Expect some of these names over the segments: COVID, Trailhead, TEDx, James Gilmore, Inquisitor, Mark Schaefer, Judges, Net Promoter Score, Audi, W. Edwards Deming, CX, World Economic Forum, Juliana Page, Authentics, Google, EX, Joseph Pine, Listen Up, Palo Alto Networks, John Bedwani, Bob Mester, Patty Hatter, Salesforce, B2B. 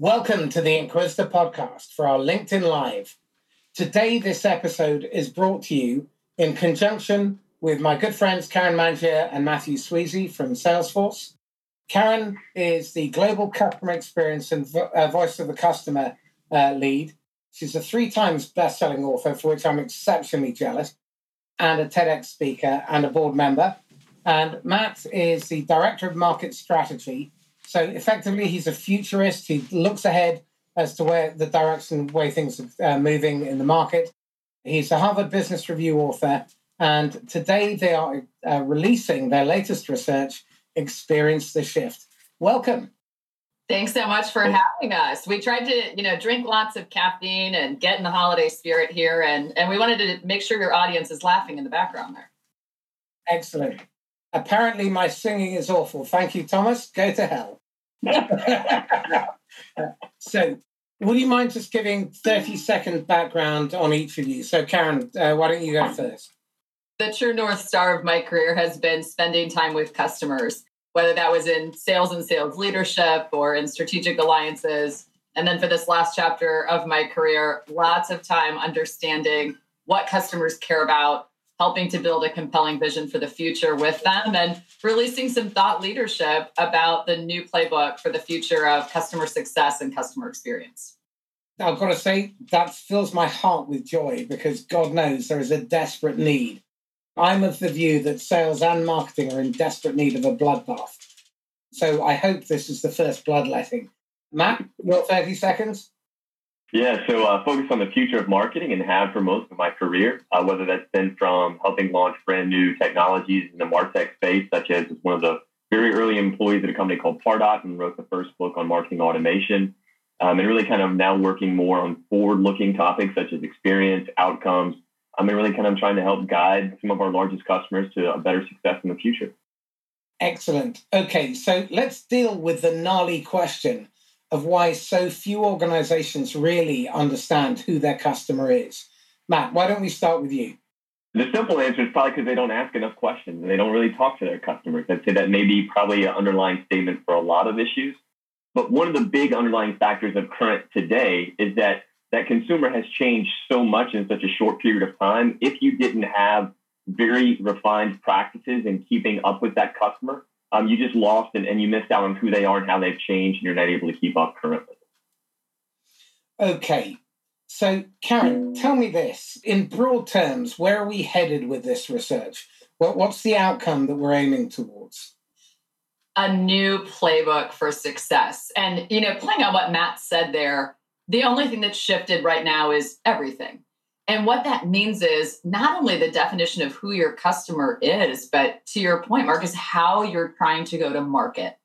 Welcome to the Inquisitor podcast for our LinkedIn Live. Today, this episode is brought to you in conjunction with my good friends Karen Mangia and Matthew Sweezey from Salesforce. Karen is the Global Customer Experience and Voice of the Customer lead. She's a 3 times best-selling author, for which I'm exceptionally jealous, and a TEDx speaker and a board member. And Matt is the Director of Market Strategy. So effectively, he's a futurist. He looks ahead as to where the direction, way things are moving in the market. He's a Harvard Business Review author. And today they are releasing their latest research, Experience the Shift. Welcome. Thanks so much for having us. We tried to, drink lots of caffeine and get in the holiday spirit here. And we wanted to make sure your audience is laughing in the background there. Excellent. Apparently my singing is awful. Thank you, Thomas. Go to hell. So would you mind just giving 30-second background on each of you? So Karen, why don't you go first? The true North Star of my career has been spending time with customers, whether that was in sales and sales leadership or in strategic alliances. And then for this last chapter of my career, lots of time understanding what customers care about, helping to build a compelling vision for the future with them, and releasing some thought leadership about the new playbook for the future of customer success and customer experience. I've got to say, that fills my heart with joy because God knows there is a desperate need. I'm of the view that sales and marketing are in desperate need of a bloodbath. So I hope this is the first bloodletting. Matt, you got 30 seconds? Yeah, so focused on the future of marketing and have for most of my career, whether that's been from helping launch brand new technologies in the MarTech space, such as one of the very early employees at a company called Pardot and wrote the first book on marketing automation, and really kind of now working more on forward-looking topics such as experience, outcomes, really kind of trying to help guide some of our largest customers to a better success in the future. Excellent. Okay, so let's deal with the gnarly question of why so few organizations really understand who their customer is. Matt, why don't we start with you? The simple answer is probably because they don't ask enough questions and they don't really talk to their customers. I'd say that may be probably an underlying statement for a lot of issues. But one of the big underlying factors of current today is that consumer has changed so much in such a short period of time. If you didn't have very refined practices in keeping up with that customer, you just lost and you missed out on who they are and how they've changed, and you're not able to keep up currently. Okay. So, Karen, tell me this. In broad terms, where are we headed with this research? What's the outcome that we're aiming towards? A new playbook for success. And, playing on what Matt said there, the only thing that's shifted right now is everything. And what that means is not only the definition of who your customer is, but to your point, Marcus, how you're trying to go to market.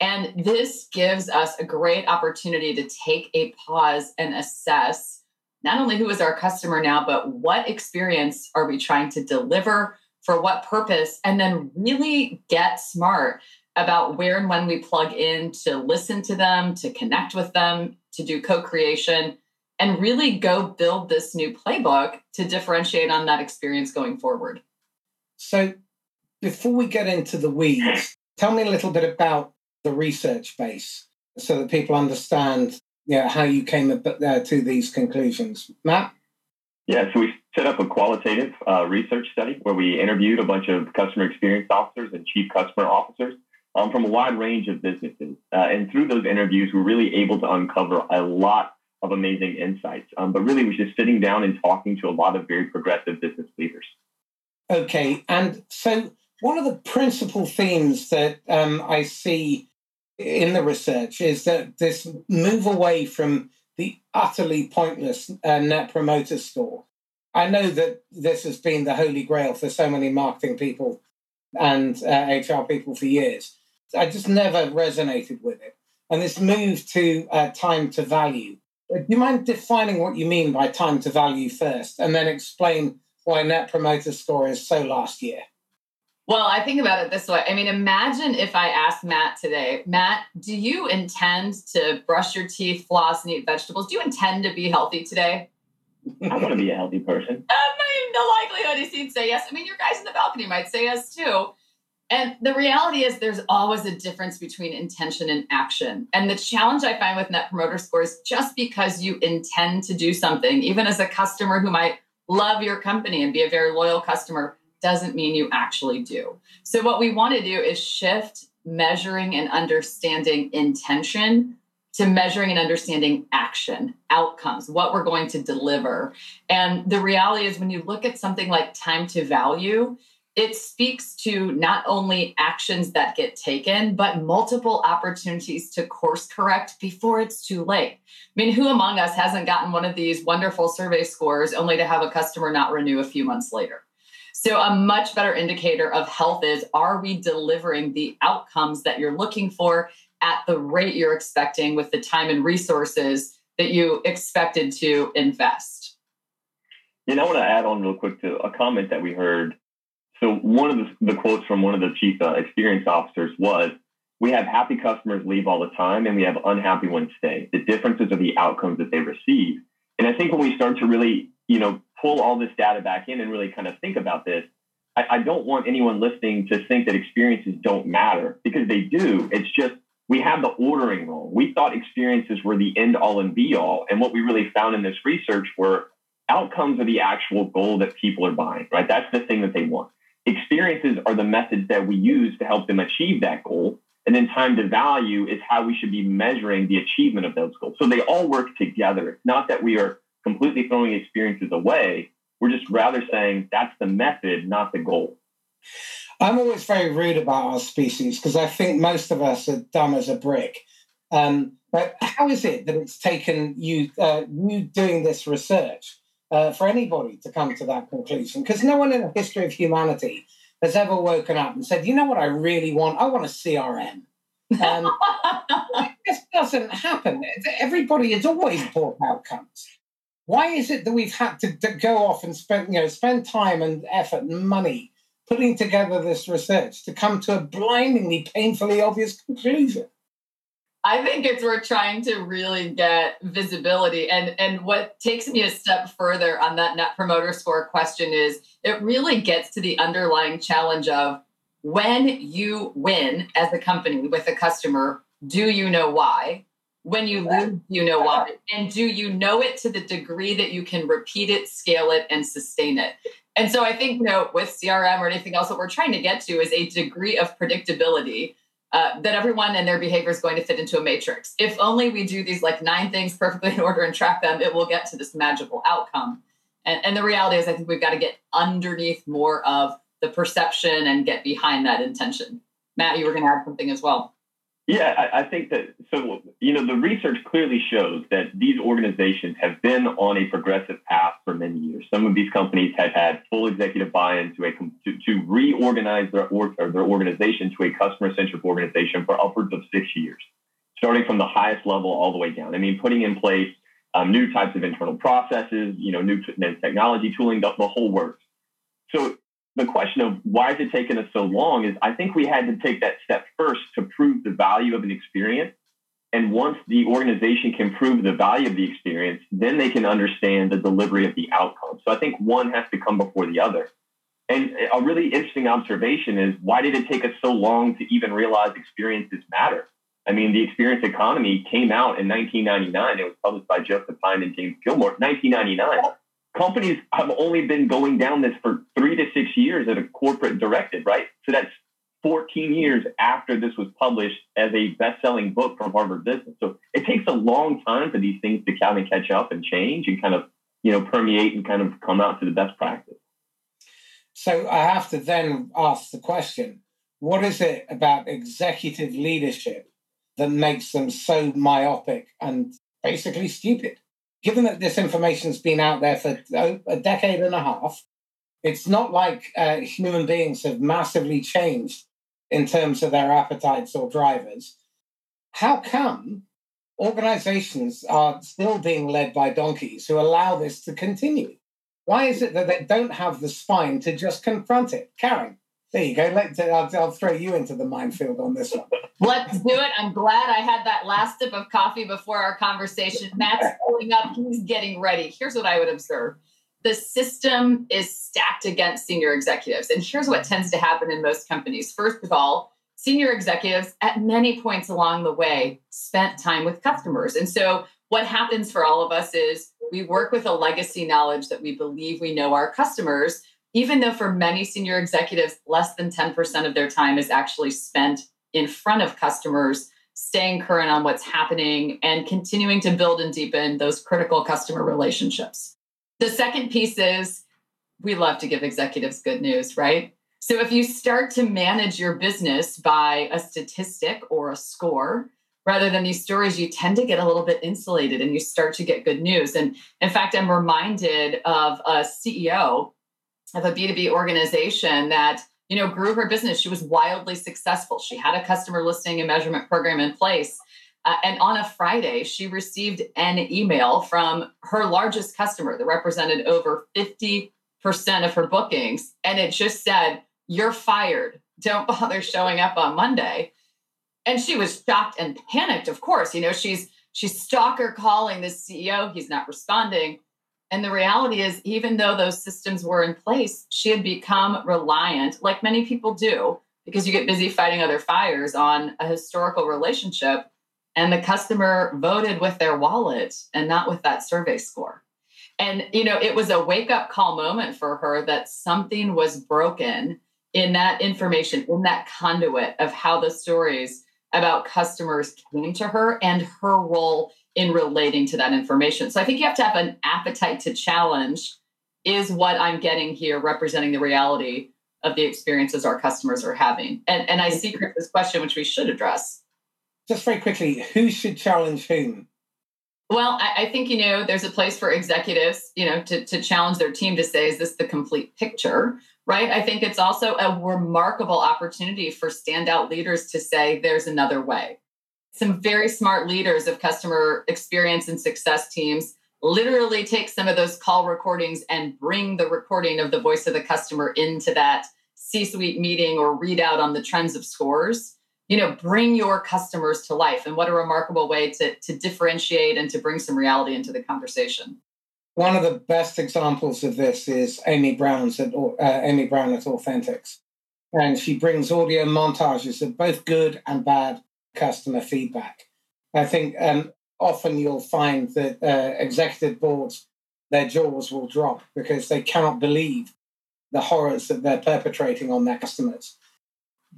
And this gives us a great opportunity to take a pause and assess not only who is our customer now, but what experience are we trying to deliver for what purpose, and then really get smart about where and when we plug in to listen to them, to connect with them, to do co-creation, and really go build this new playbook to differentiate on that experience going forward. So before we get into the weeds, tell me a little bit about the research base so that people understand how you came to these conclusions. Matt? Yeah, so we set up a qualitative research study where we interviewed a bunch of customer experience officers and chief customer officers from a wide range of businesses. And through those interviews, we're really able to uncover a lot of amazing insights. But really, we're just sitting down and talking to a lot of very progressive business leaders. Okay. And so one of the principal themes that I see in the research is that this move away from the utterly pointless Net Promoter Score. I know that this has been the holy grail for so many marketing people and HR people for years. I just never resonated with it. And this move to time to value. Do you mind defining what you mean by time to value first and then explain why Net Promoter Score is so last year? Well, I think about it this way. Imagine if I asked Matt today, Matt, do you intend to brush your teeth, floss, and eat vegetables? Do you intend to be healthy today? I want to be a healthy person. The likelihood is he'd say yes. Your guys in the balcony might say yes too. And the reality is there's always a difference between intention and action. And the challenge I find with Net Promoter Score is just because you intend to do something, even as a customer who might love your company and be a very loyal customer, doesn't mean you actually do. So what we want to do is shift measuring and understanding intention to measuring and understanding action, outcomes, what we're going to deliver. And the reality is when you look at something like time to value, it speaks to not only actions that get taken, but multiple opportunities to course correct before it's too late. I mean, who among us hasn't gotten one of these wonderful survey scores only to have a customer not renew a few months later? So a much better indicator of health is, are we delivering the outcomes that you're looking for at the rate you're expecting with the time and resources that you expected to invest? And I want to add on real quick to a comment that we heard. So one of the quotes from one of the chief experience officers was, we have happy customers leave all the time and we have unhappy ones stay. The differences are the outcomes that they receive. And I think when we start to really, pull all this data back in and really kind of think about this, I don't want anyone listening to think that experiences don't matter, because they do. It's just, we have the ordering wrong. We thought experiences were the end all and be all. And what we really found in this research were outcomes are the actual goal that people are buying, right? That's the thing that they want. Experiences are the methods that we use to help them achieve that goal. And then time to value is how we should be measuring the achievement of those goals. So they all work together. It's not that we are completely throwing experiences away. We're just rather saying that's the method, not the goal. I'm always very rude about our species because I think most of us are dumb as a brick. But how is it that it's taken you doing this research for anybody to come to that conclusion? Because no one in the history of humanity has ever woken up and said, you know what I really want? I want a CRM. It just doesn't happen. Everybody has always bought outcomes. Why is it that we've had to go off and spend time and effort and money putting together this research to come to a blindingly, painfully obvious conclusion? I think it's we're trying to really get visibility. And what takes me a step further on that Net Promoter Score question is it really gets to the underlying challenge of, when you win as a company with a customer, do you know why? When you lose, you know why. And do you know it to the degree that you can repeat it, scale it, and sustain it? And so I think, with CRM or anything else, what we're trying to get to is a degree of predictability that everyone and their behavior is going to fit into a matrix. If only we do these 9 things perfectly in order and track them, it will get to this magical outcome. And the reality is I think we've got to get underneath more of the perception and get behind that intention. Matt, you were going to add something as well. Yeah, I think that, the research clearly shows that these organizations have been on a progressive path for many years. Some of these companies have had full executive buy-in to reorganize their organization to a customer-centric organization for upwards of 6 years, starting from the highest level all the way down. I mean, putting in place new types of internal processes, new technology tooling, the whole works. So the question of why is it taking us so long is, I think we had to take that step first to prove the value of an experience. And once the organization can prove the value of the experience, then they can understand the delivery of the outcome. So I think one has to come before the other. And a really interesting observation is, why did it take us so long to even realize experiences matter? I mean, the experience economy came out in 1999. It was published by Joseph Pine and James Gilmore, 1999. Companies have only been going down this for 3 to 6 years at a corporate directive, right? So that's 14 years after this was published as a best-selling book from Harvard Business. So it takes a long time for these things to kind of catch up and change and kind of, permeate and kind of come out to the best practice. So I have to then ask the question, what is it about executive leadership that makes them so myopic and basically stupid? Given that this information's been out there for a decade and a half, it's not like human beings have massively changed in terms of their appetites or drivers. How come organizations are still being led by donkeys who allow this to continue? Why is it that they don't have the spine to just confront it? Karen, there you go. I'll throw you into the minefield on this one. Let's do it. I'm glad I had that last sip of coffee before our conversation. Matt's pulling up. He's getting ready. Here's what I would observe. the system is stacked against senior executives. And here's what tends to happen in most companies. First of all, senior executives at many points along the way spent time with customers. And so what happens for all of us is we work with a legacy knowledge that we believe we know our customers, even though for many senior executives, less than 10% of their time is actually spent in front of customers, staying current on what's happening and continuing to build and deepen those critical customer relationships. The second piece is we love to give executives good news, right? So if you start to manage your business by a statistic or a score, rather than these stories, you tend to get a little bit insulated and you start to get good news. And in fact, I'm reminded of a CEO of a B2B organization that, you know, grew her business. She was wildly successful. She had a customer listening and measurement program in place. And on a Friday, she received an email from her largest customer that represented over 50% of her bookings. And it just said, "You're fired. Don't bother showing up on Monday." And she was shocked and panicked, of course. You know, she's stalker calling this CEO. He's not responding. And the reality is, even though those systems were in place, she had become reliant, like many people do, because you get busy fighting other fires, on a historical relationship. And the customer voted with their wallet and not with that survey score. And, you know, it was a wake-up call moment for her that something was broken in that information, in that conduit of how the stories about customers came to her and her role in relating to that information. So I think you have to have an appetite to challenge, is what I'm getting here representing the reality of the experiences our customers are having? And I see Chris's question, which we should address. Just very quickly, who should challenge whom? Well, I think, you know, there's a place for executives, you know, to challenge their team to say, is this the complete picture, right? I think it's also a remarkable opportunity for standout leaders to say, there's another way. Some very smart leaders of customer experience and success teams literally take some of those call recordings and bring the recording of the voice of the customer into that C-suite meeting or readout on the trends of scores. You know, bring your customers to life. And what a remarkable way to differentiate and to bring some reality into the conversation. One of the best examples of this is Amy Brown at Authentics. And she brings audio montages of both good and bad customer feedback. I think often you'll find that executive boards, their jaws will drop because they cannot believe the horrors that they're perpetrating on their customers.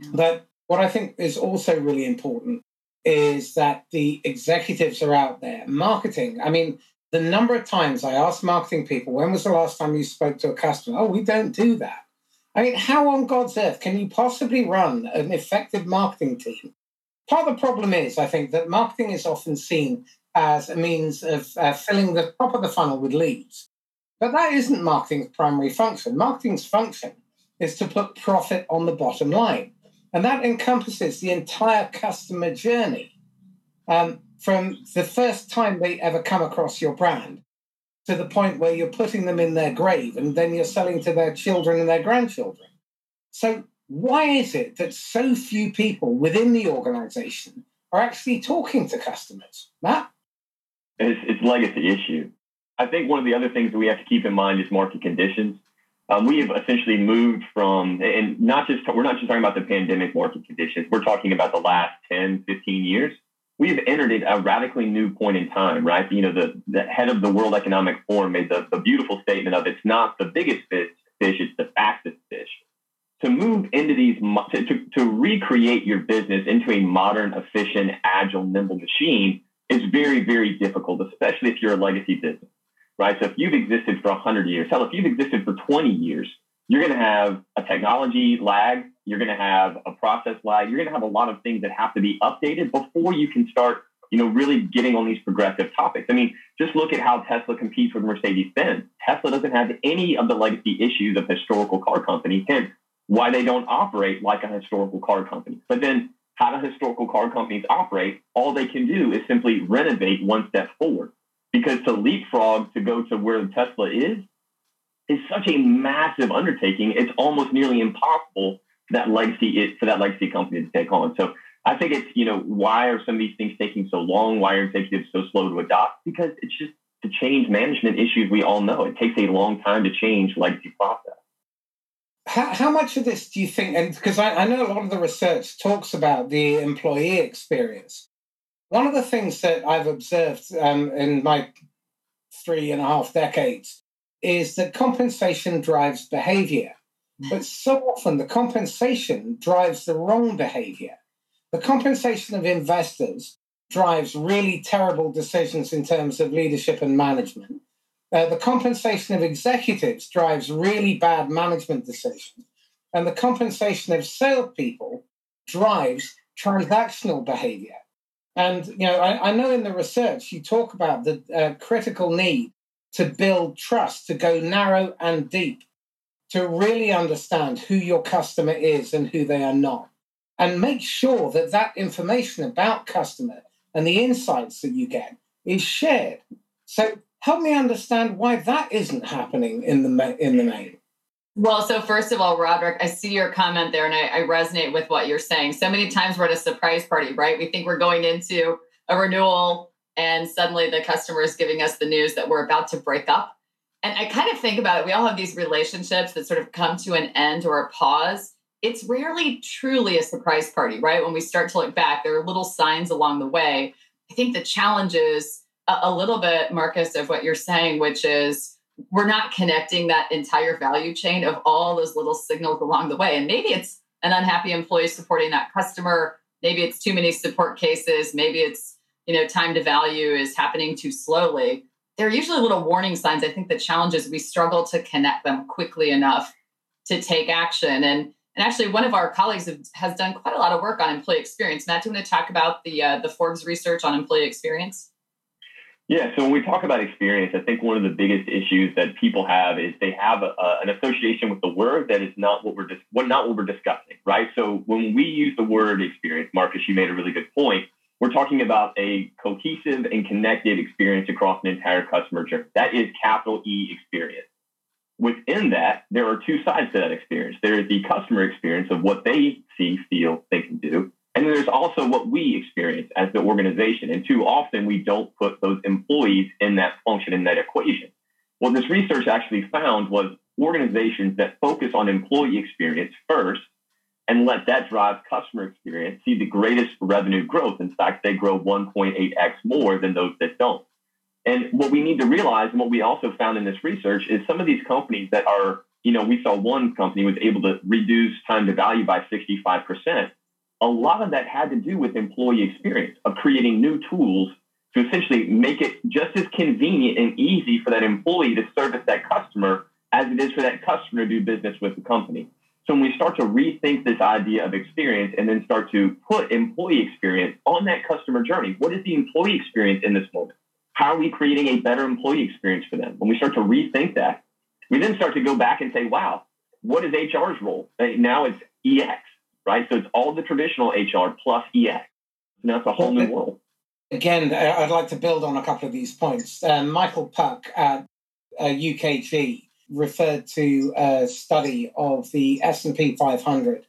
Yeah. But what I think is also really important is that the executives are out there. Marketing, I mean, the number of times I ask marketing people, when was the last time you spoke to a customer? Oh, we don't do that. I mean, how on God's earth can you possibly run an effective marketing team? Part of the problem is, I think, that marketing is often seen as a means of filling the top of the funnel with leads. But that isn't marketing's primary function. Marketing's function is to put profit on the bottom line. And that encompasses the entire customer journey, from the first time they ever come across your brand to the point where you're putting them in their grave and then you're selling to their children and their grandchildren. So why is it that so few people within the organization are actually talking to customers? Matt? It's a legacy issue. I think one of the other things that we have to keep in mind is market conditions. We have essentially moved from, and we're not just talking about the pandemic market conditions, we're talking about the last 10, 15 years. We have entered a radically new point in time, right? You know, the head of the World Economic Forum made the beautiful statement of, it's not the biggest fish, it's the fastest fish. To move into these, to recreate your business into a modern, efficient, agile, nimble machine is very, very difficult, especially if you're a legacy business. Right? So if you've existed for 100 years, hell, if you've existed for 20 years, you're going to have a technology lag. You're going to have a process lag. You're going to have a lot of things that have to be updated before you can start, you know, really getting on these progressive topics. I mean, just look at how Tesla competes with Mercedes-Benz. Tesla doesn't have any of the legacy issues of historical car companies, hence why they don't operate like a historical car company. But then how do historical car companies operate? All they can do is simply renovate one step forward. Because to leapfrog, to go to where Tesla is such a massive undertaking. It's almost nearly impossible for that legacy company to take on. So I think it's, you know, why are some of these things taking so long? Why are executives so slow to adopt? Because it's just to change management issues, we all know it takes a long time to change legacy process. How much of this do you think, and because I know a lot of the research talks about the employee experience. One of the things that I've observed in my 3.5 decades is that compensation drives behavior. But so often the compensation drives the wrong behavior. The compensation of investors drives really terrible decisions in terms of leadership and management. The compensation of executives drives really bad management decisions. And the compensation of salespeople drives transactional behavior. And, you know, I know in the research you talk about the critical need to build trust, to go narrow and deep, to really understand who your customer is and who they are not, and make sure that that information about customer and the insights that you get is shared. So help me understand why that isn't happening in the main. Well, so first of all, Roderick, I see your comment there, and I resonate with what you're saying. So many times we're at a surprise party, right? We think we're going into a renewal, and suddenly the customer is giving us the news that we're about to break up. And I kind of think about it. We all have these relationships that sort of come to an end or a pause. It's rarely truly a surprise party, right? When we start to look back, there are little signs along the way. I think the challenge is a little bit, Marcus, of what you're saying, which is we're not connecting that entire value chain of all those little signals along the way. And maybe it's an unhappy employee supporting that customer. Maybe it's too many support cases. Maybe it's, you know, time to value is happening too slowly. They're usually little warning signs. I think the challenge is we struggle to connect them quickly enough to take action. And actually, one of our colleagues has done quite a lot of work on employee experience. Matt, do you want to talk about the Forbes research on employee experience? Yeah, so when we talk about experience, I think one of the biggest issues that people have is they have an association with the word that is not what we're discussing, right? So when we use the word experience, Marcus, you made a really good point. We're talking about a cohesive and connected experience across an entire customer journey. That is capital E experience. Within that, there are two sides to that experience. There is the customer experience of what they see, feel, think, and do. And there's also what we experience as the organization. And too often, we don't put those employees in that function, in that equation. What this research actually found was organizations that focus on employee experience first and let that drive customer experience see the greatest revenue growth. In fact, they grow 1.8x more than those that don't. And what we need to realize, and what we also found in this research, is some of these companies that are, you know, we saw one company was able to reduce time to value by 65%. A lot of that had to do with employee experience of creating new tools to essentially make it just as convenient and easy for that employee to service that customer as it is for that customer to do business with the company. So when we start to rethink this idea of experience and then start to put employee experience on that customer journey, what is the employee experience in this moment? How are we creating a better employee experience for them? When we start to rethink that, we then start to go back and say, wow, what is HR's role? Now it's EX, right? So it's all the traditional HR plus EX. Now it's a whole new world. Again, I'd like to build on a couple of these points. Michael Puck at UKG referred to a study of the S&P 500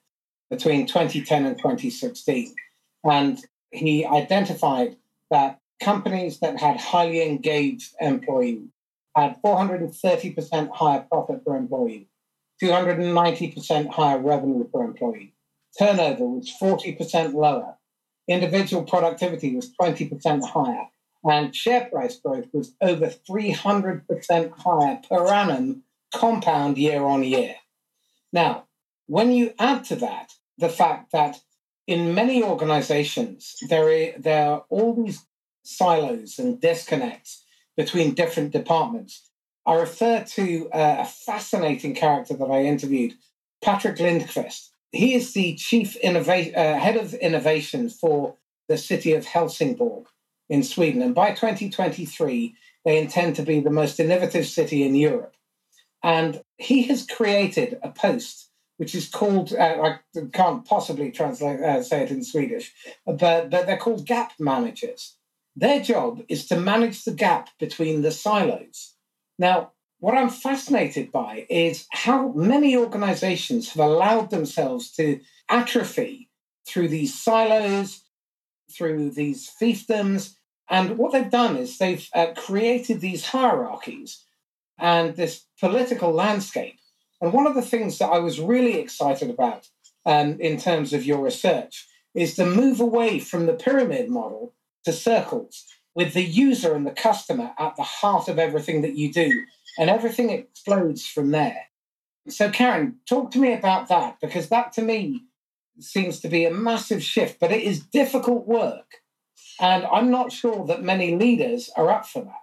between 2010 and 2016. And he identified that companies that had highly engaged employees had 430% higher profit per employee, 290% higher revenue per employee. Turnover was 40% lower. Individual productivity was 20% higher. And share price growth was over 300% higher per annum, compound year on year. Now, when you add to that the fact that in many organizations, there are all these silos and disconnects between different departments. I refer to a fascinating character that I interviewed, Patrick Lindqvist. He is the chief head of innovation for the city of Helsingborg in Sweden. And by 2023, they intend to be the most innovative city in Europe. And he has created a post which is called, I can't possibly translate say it in Swedish, but they're called gap managers. Their job is to manage the gap between the silos. Now, what I'm fascinated by is how many organizations have allowed themselves to atrophy through these silos, through these fiefdoms, And what they've done is they've created these hierarchies and this political landscape. And one of the things that I was really excited about in terms of your research is to move away from the pyramid model to circles, with the user and the customer at the heart of everything that you do, and everything explodes from there. So Karen, talk to me about that, because that to me seems to be a massive shift, but it is difficult work. And I'm not sure that many leaders are up for that.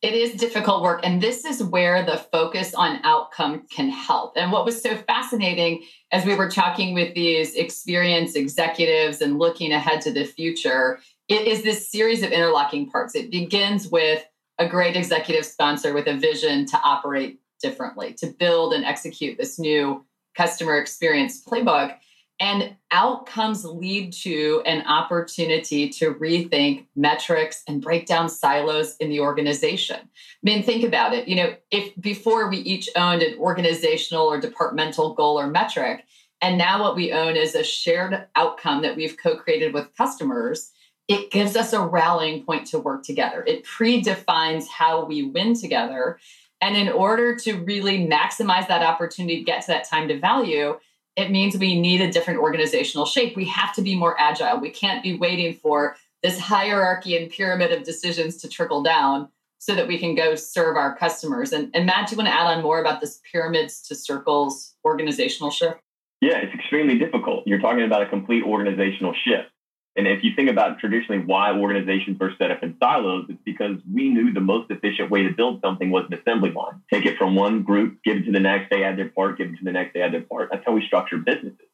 It is difficult work. And this is where the focus on outcome can help. And what was so fascinating as we were talking with these experienced executives and looking ahead to the future, it is this series of interlocking parts. It begins with a great executive sponsor with a vision to operate differently, to build and execute this new customer experience playbook. And outcomes lead to an opportunity to rethink metrics and break down silos in the organization. I mean, think about it. You know, if before we each owned an organizational or departmental goal or metric, and now what we own is a shared outcome that we've co-created with customers, it gives us a rallying point to work together. It predefines how we win together. And in order to really maximize that opportunity to get to that time to value, it means we need a different organizational shape. We have to be more agile. We can't be waiting for this hierarchy and pyramid of decisions to trickle down so that we can go serve our customers. And Matt, do you want to add on more about this pyramids to circles organizational shift? Yeah, it's extremely difficult. You're talking about a complete organizational shift. And if you think about traditionally why organizations were set up in silos, it's because we knew the most efficient way to build something was an assembly line. Take it from one group, give it to the next, they add their part, give it to the next, they add their part. That's how we structure businesses.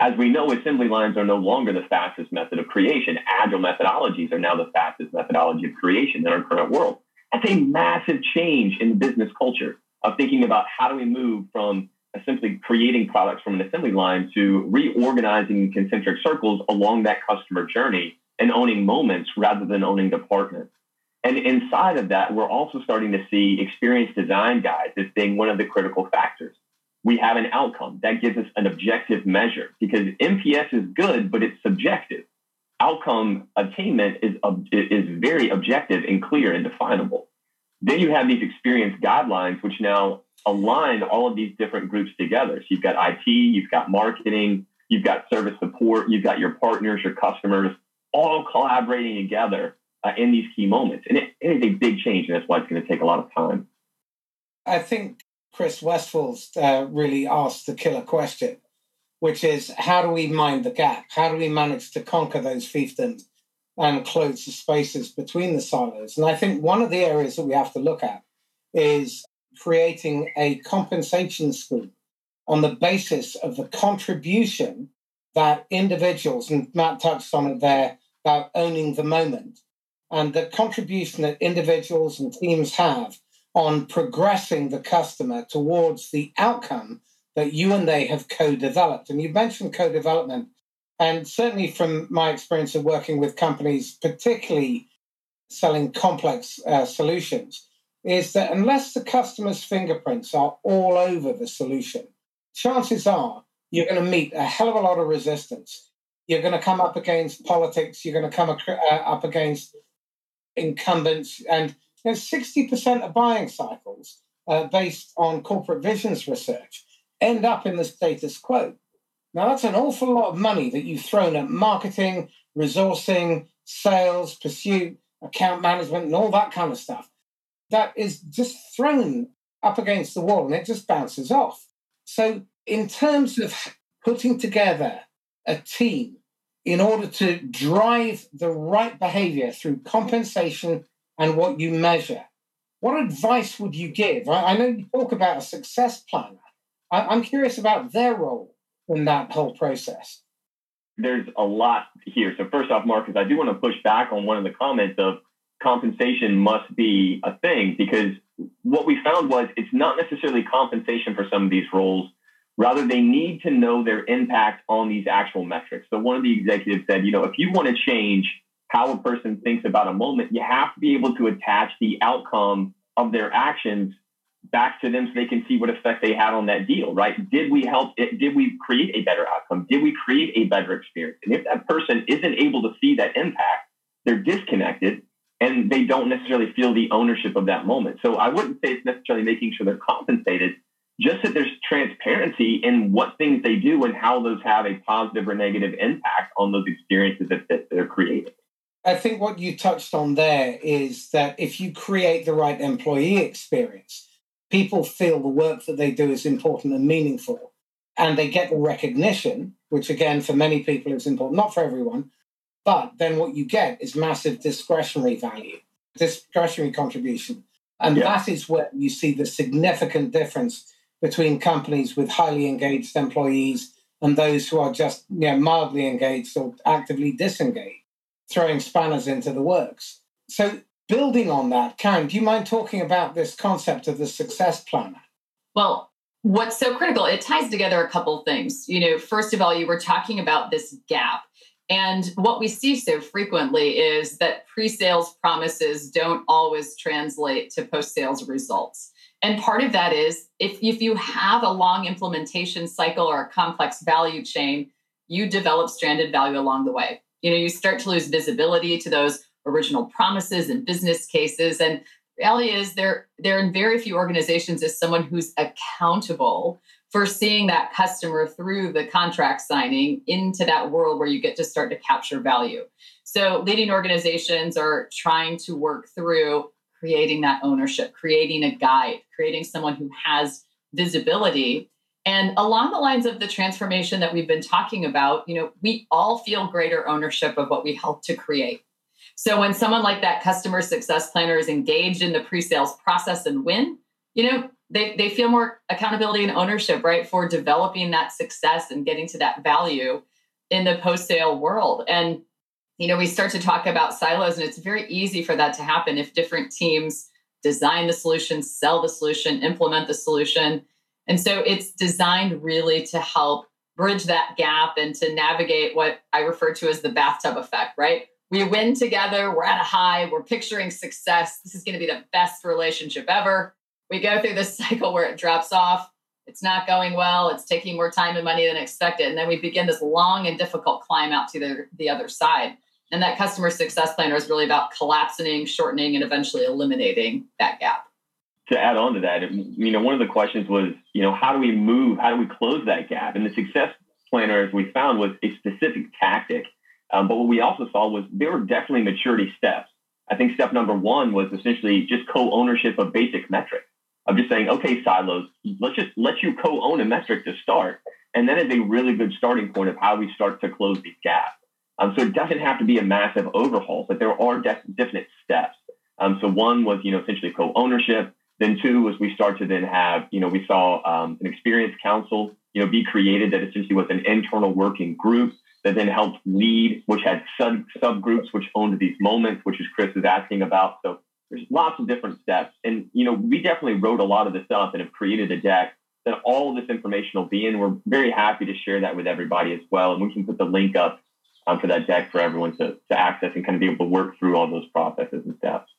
As we know, assembly lines are no longer the fastest method of creation. Agile methodologies are now the fastest methodology of creation in our current world. That's a massive change in the business culture of thinking about how do we move from simply creating products from an assembly line to reorganizing concentric circles along that customer journey and owning moments rather than owning departments. And inside of that, we're also starting to see experience design guides as being one of the critical factors. We have an outcome that gives us an objective measure because MPS is good, but it's subjective. Outcome attainment is very objective and clear and definable. Then you have these experience guidelines, which now align all of these different groups together. So you've got IT, you've got marketing, you've got service support, you've got your partners, your customers, all collaborating together in these key moments. And it is a big change, and that's why it's going to take a lot of time. I think Chris Westfall's really asked the killer question, which is how do we mind the gap? How do we manage to conquer those fiefdoms and close the spaces between the silos? And I think one of the areas that we have to look at is creating a compensation scheme on the basis of the contribution that individuals, and Matt touched on it there about owning the moment, and the contribution that individuals and teams have on progressing the customer towards the outcome that you and they have co-developed. And you mentioned co-development, and certainly from my experience of working with companies, particularly selling complex solutions, is that unless the customer's fingerprints are all over the solution, chances are you're going to meet a hell of a lot of resistance. You're going to come up against politics. You're going to come up against incumbents. And there's 60% of buying cycles based on corporate visions research end up in the status quo. Now, that's an awful lot of money that you've thrown at marketing, resourcing, sales, pursuit, account management, and all that kind of stuff. That is just thrown up against the wall and it just bounces off. So in terms of putting together a team in order to drive the right behavior through compensation and what you measure, what advice would you give? I know you talk about a success planner. I'm curious about their role in that whole process. There's a lot here. So first off, Marcus, I do want to push back on one of the comments of compensation must be a thing, because what we found was it's not necessarily compensation for some of these roles. Rather, they need to know their impact on these actual metrics. So one of the executives said, you know, if you want to change how a person thinks about a moment, you have to be able to attach the outcome of their actions back to them so they can see what effect they had on that deal, right? Did we help it? Did we create a better outcome? Did we create a better experience? And if that person isn't able to see that impact, they're disconnected. and they don't necessarily feel the ownership of that moment. So I wouldn't say it's necessarily making sure they're compensated, just that there's transparency in what things they do and how those have a positive or negative impact on those experiences that they're creating. I think what you touched on there is that if you create the right employee experience, people feel the work that they do is important and meaningful, and they get the recognition, which again, for many people is important, not for everyone, but then what you get is massive discretionary value, discretionary contribution. And that is where you see the significant difference between companies with highly engaged employees and those who are just mildly engaged or actively disengaged, throwing spanners into the works. So building on that, Karen, do you mind talking about this concept of the success planner? Well, what's so critical, it ties together a couple of things. You know, first of all, you were talking about this gap. And what we see so frequently is that pre-sales promises don't always translate to post-sales results. And part of that is if you have a long implementation cycle or a complex value chain, you develop stranded value along the way. You know, you start to lose visibility to those original promises and business cases. And the reality is there in very few organizations is someone who's accountable for seeing that customer through the contract signing into that world where you get to start to capture value. So leading organizations are trying to work through creating that ownership, creating a guide, creating someone who has visibility. And along the lines of the transformation that we've been talking about, you know, we all feel greater ownership of what we help to create. So when someone like that customer success planner is engaged in the pre-sales process and win, you know, they feel more accountability and ownership, right, for developing that success and getting to that value in the post-sale world. And, you know, we start to talk about silos, and it's very easy for that to happen if different teams design the solution, sell the solution, implement the solution. And so it's designed really to help bridge that gap and to navigate what I refer to as the bathtub effect, right? We win together, we're at a high, we're picturing success. This is going to be the best relationship ever. We go through this cycle where it drops off. It's not going well. It's taking more time and money than expected. And then we begin this long and difficult climb out to the other side. And that customer success planner is really about collapsing, shortening, and eventually eliminating that gap. To add on to that, you know, one of the questions was, you know, how do we close that gap? And the success planner, as we found, was a specific tactic. But what we also saw was there were definitely maturity steps. I think step number one was essentially just co-ownership of basic metrics. I'm just saying, okay, silos, let's just let you co-own a metric to start. And that is a really good starting point of how we start to close these gaps. So it doesn't have to be a massive overhaul, but there are definite steps. So one was, you know, essentially co-ownership. Then two was we start to then have, you know, we saw an experience council, you know, be created that essentially was an internal working group that then helped lead, which had subgroups, which owned these moments, which is Chris was asking about. So there's lots of different steps. And, you know, we definitely wrote a lot of this up and have created a deck that all this information will be in. We're very happy to share that with everybody as well. And we can put the link up for that deck for everyone to access and kind of be able to work through all those processes and steps.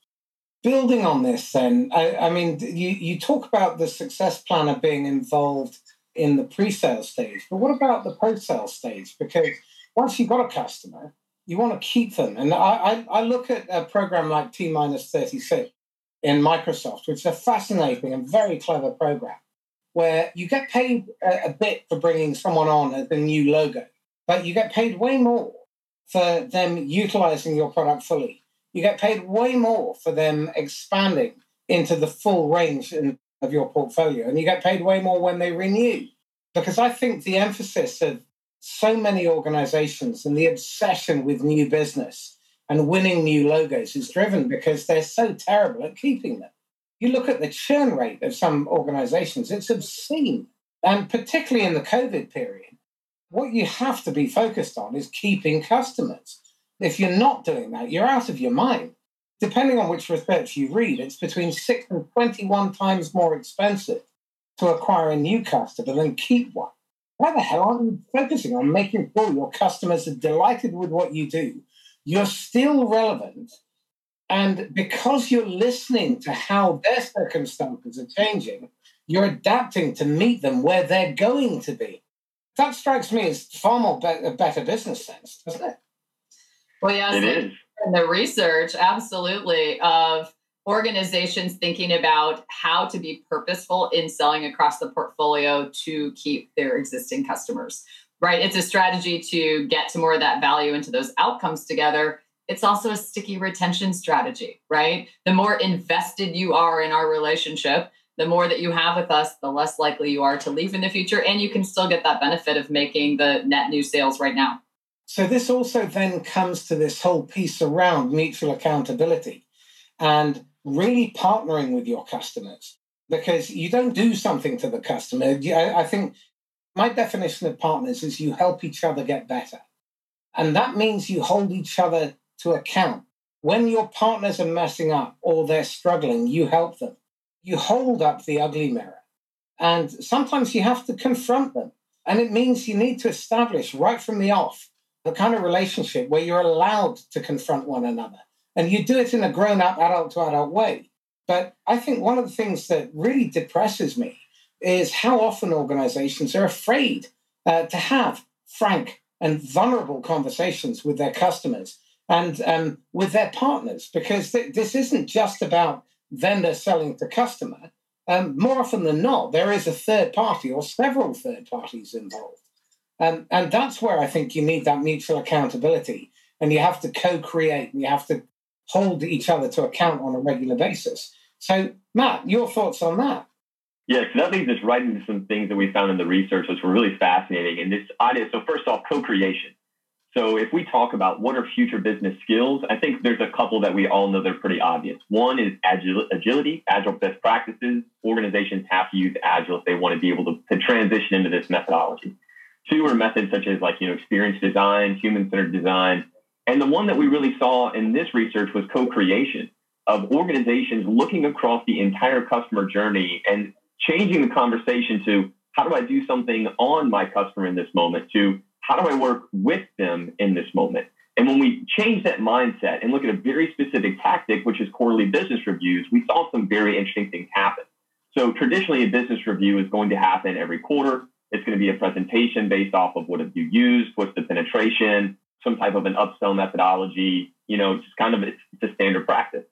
Building on this then, I mean, you talk about the success planner being involved in the pre-sale stage, but what about the post-sale stage? Because once you've got a customer, you want to keep them. And I look at a program like T-36 in Microsoft, which is a fascinating and very clever program, where you get paid a bit for bringing someone on as a new logo, but you get paid way more for them utilizing your product fully. You get paid way more for them expanding into the full range of your portfolio, and you get paid way more when they renew. Because I think the emphasis of so many organizations and the obsession with new business and winning new logos is driven because they're so terrible at keeping them. You look at the churn rate of some organizations, it's obscene. And particularly in the COVID period, what you have to be focused on is keeping customers. If you're not doing that, you're out of your mind. Depending on which research you read, it's between 6 and 21 times more expensive to acquire a new customer than keep one. Why the hell aren't you focusing on making sure your customers are delighted with what you do? You're still relevant. And because you're listening to how their circumstances are changing, you're adapting to meet them where they're going to be. That strikes me as far more better business sense, doesn't it? Well, yeah, it is. and the research, absolutely, of organizations thinking about how to be purposeful in selling across the portfolio to keep their existing customers, right? It's a strategy to get to more of that value into those outcomes together. It's also a sticky retention strategy, right? The more invested you are in our relationship, the more that you have with us, the less likely you are to leave in the future. And you can still get that benefit of making the net new sales right now. So this also then comes to this whole piece around mutual accountability and really partnering with your customers, because you don't do something to the customer. I think my definition of partners is you help each other get better. And that means you hold each other to account. When your partners are messing up or they're struggling, you help them. You hold up the ugly mirror. And sometimes you have to confront them. And it means you need to establish right from the off the kind of relationship where you're allowed to confront one another. And you do it in a grown-up, adult-to-adult way. But I think one of the things that really depresses me is how often organizations are afraid to have frank and vulnerable conversations with their customers and with their partners, because this isn't just about vendor selling to customer. More often than not, there is a third party or several third parties involved. And that's where I think you need that mutual accountability. And you have to co-create and you have to hold each other to account on a regular basis. So, Matt, your thoughts on that? Yes, that leads us right into some things that we found in the research, which were really fascinating. And this idea, so first off, co-creation. So if we talk about what are future business skills, I think there's a couple that we all know they're pretty obvious. One is agility, agile best practices. Organizations have to use agile if they want to be able to transition into this methodology. Two are methods such as experience design, human-centered design. And the one that we really saw in this research was co-creation of organizations looking across the entire customer journey and changing the conversation to how do I do something on my customer in this moment to how do I work with them in this moment? And when we change that mindset and look at a very specific tactic, which is quarterly business reviews, we saw some very interesting things happen. So traditionally, a business review is going to happen every quarter. It's going to be a presentation based off of what have you used, what's the penetration, some type of an upsell methodology, just kind of it's a standard practice.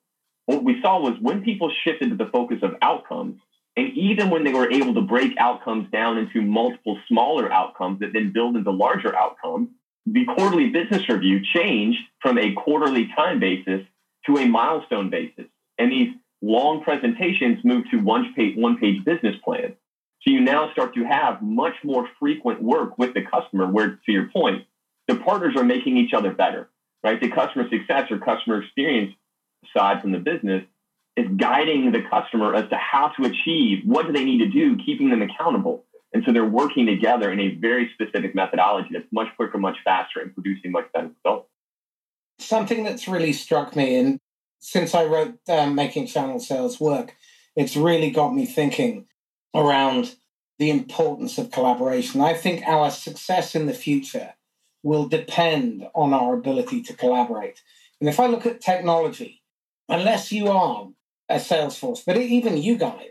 What we saw was when people shifted to the focus of outcomes, and even when they were able to break outcomes down into multiple smaller outcomes that then build into larger outcomes, the quarterly business review changed from a quarterly time basis to a milestone basis. And these long presentations moved to one-page business plans. So you now start to have much more frequent work with the customer where, to your point, the partners are making each other better, right? The customer success or customer experience side from the business is guiding the customer as to how to achieve, what do they need to do, keeping them accountable. And so they're working together in a very specific methodology that's much quicker, much faster, and producing much better results. Something that's really struck me, and since I wrote Making Channel Sales Work, it's really got me thinking around the importance of collaboration. I think our success in the future will depend on our ability to collaborate. And if I look at technology, unless you are a Salesforce, but even you guys,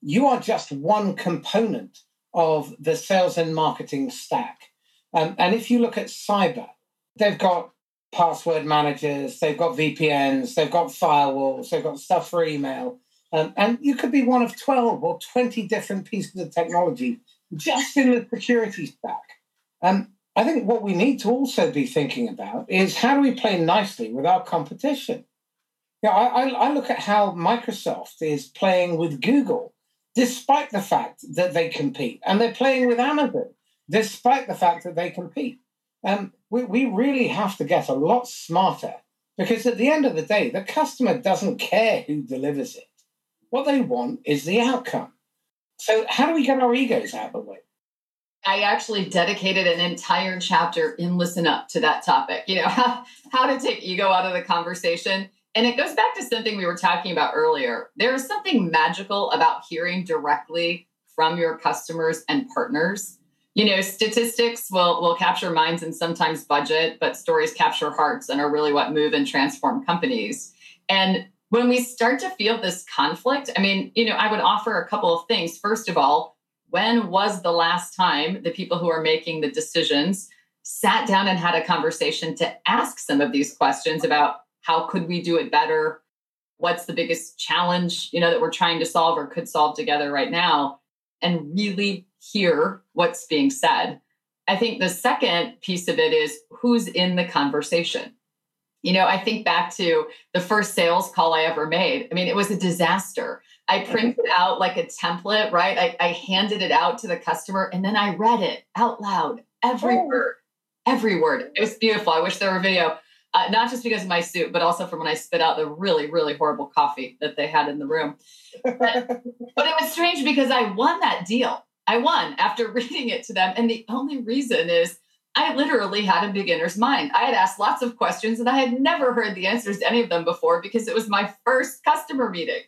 you are just one component of the sales and marketing stack. And if you look at cyber, they've got password managers, they've got VPNs, they've got firewalls, they've got stuff for email. And you could be one of 12 or 20 different pieces of technology just in the security stack. I think what we need to also be thinking about is how do we play nicely with our competition? Yeah, I look at how Microsoft is playing with Google, despite the fact that they compete. And they're playing with Amazon, despite the fact that they compete. We really have to get a lot smarter, because at the end of the day, the customer doesn't care who delivers it. What they want is the outcome. So how do we get our egos out of the way? I actually dedicated an entire chapter in Listen Up to that topic, how to take ego out of the conversation. And it goes back to something we were talking about earlier. There is something magical about hearing directly from your customers and partners. Statistics will capture minds and sometimes budget, but stories capture hearts and are really what move and transform companies. And when we start to feel this conflict, I would offer a couple of things. First of all, when was the last time the people who are making the decisions sat down and had a conversation to ask some of these questions about How could we do it better? What's the biggest challenge, you know, that we're trying to solve or could solve together right now? And really hear what's being said. I think the second piece of it is who's in the conversation. You know, I think back to the first sales call I ever made. I mean, it was a disaster. I printed out like a template, right? I handed it out to the customer and then I read it out loud, every word. It was beautiful. I wish there were a video, not just because of my suit, but also from when I spit out the really, really horrible coffee that they had in the room. But it was strange because I won that deal. I won after reading it to them. And the only reason is I literally had a beginner's mind. I had asked lots of questions and I had never heard the answers to any of them before because it was my first customer meeting.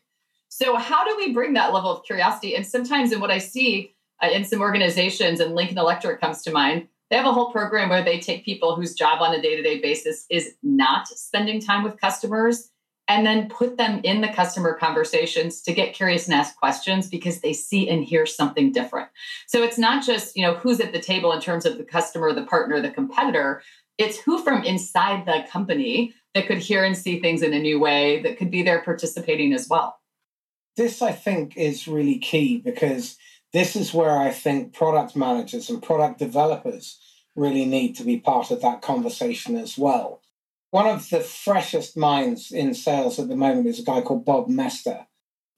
So how do we bring that level of curiosity? And sometimes in what I see in some organizations, and Lincoln Electric comes to mind, they have a whole program where they take people whose job on a day-to-day basis is not spending time with customers and then put them in the customer conversations to get curious and ask questions because they see and hear something different. So it's not just, you know, who's at the table in terms of the customer, the partner, the competitor. It's who from inside the company that could hear and see things in a new way that could be there participating as well. This, I think, is really key because this is where I think product managers and product developers really need to be part of that conversation as well. One of the freshest minds in sales at the moment is a guy called Bob Mester.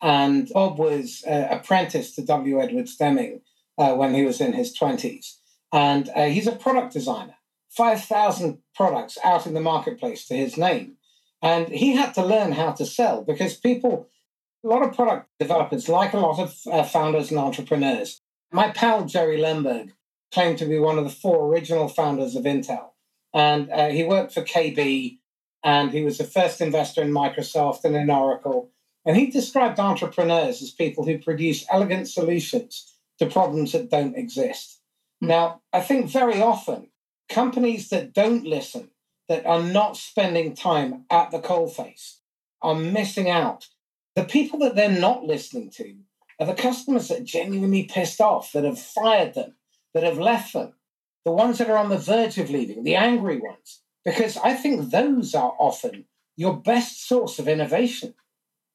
And Bob was apprenticed to W. Edwards Deming when he was in his 20s. And he's a product designer, 5,000 products out in the marketplace to his name. And he had to learn how to sell because people, a lot of product developers, like a lot of founders and entrepreneurs. My pal Jerry Lemberg claimed to be one of the four original founders of Intel. And he worked for KB, and he was the first investor in Microsoft and in Oracle. And he described entrepreneurs as people who produce elegant solutions to problems that don't exist. Mm-hmm. Now, I think very often, companies that don't listen, that are not spending time at the coalface, are missing out. The people that they're not listening to are the customers that are genuinely pissed off, that have fired them, that have left them. The ones that are on the verge of leaving, the angry ones, because I think those are often your best source of innovation.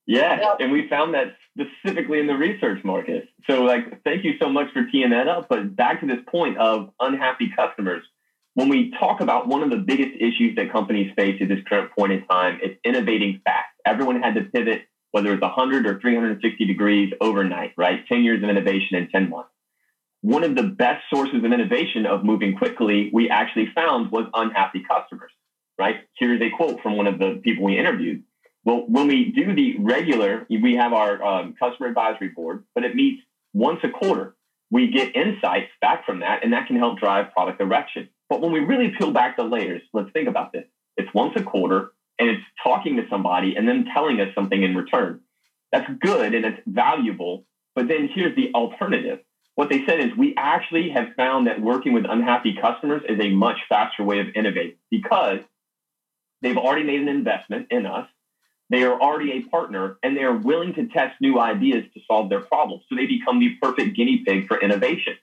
Yeah, and we found that specifically in the research market. So, like, thank you so much for teeing that up. But back to this point of unhappy customers, when we talk about one of the biggest issues that companies face at this current point in time, it's innovating fast. Everyone had to pivot, whether it's 100 or 360 degrees overnight, right? 10 years of innovation in 10 months. One of the best sources of innovation of moving quickly we actually found was unhappy customers, right? Here's a quote from one of the people we interviewed. Well, when we do the regular, we have our customer advisory board, but it meets once a quarter. We get insights back from that, and that can help drive product direction. But when we really peel back the layers, let's think about this. It's once a quarter, and it's talking to somebody and then telling us something in return. That's good, and it's valuable, but then here's the alternative. What they said is we actually have found that working with unhappy customers is a much faster way of innovating because they've already made an investment in us. They are already a partner and they are willing to test new ideas to solve their problems. So they become the perfect guinea pig for innovation,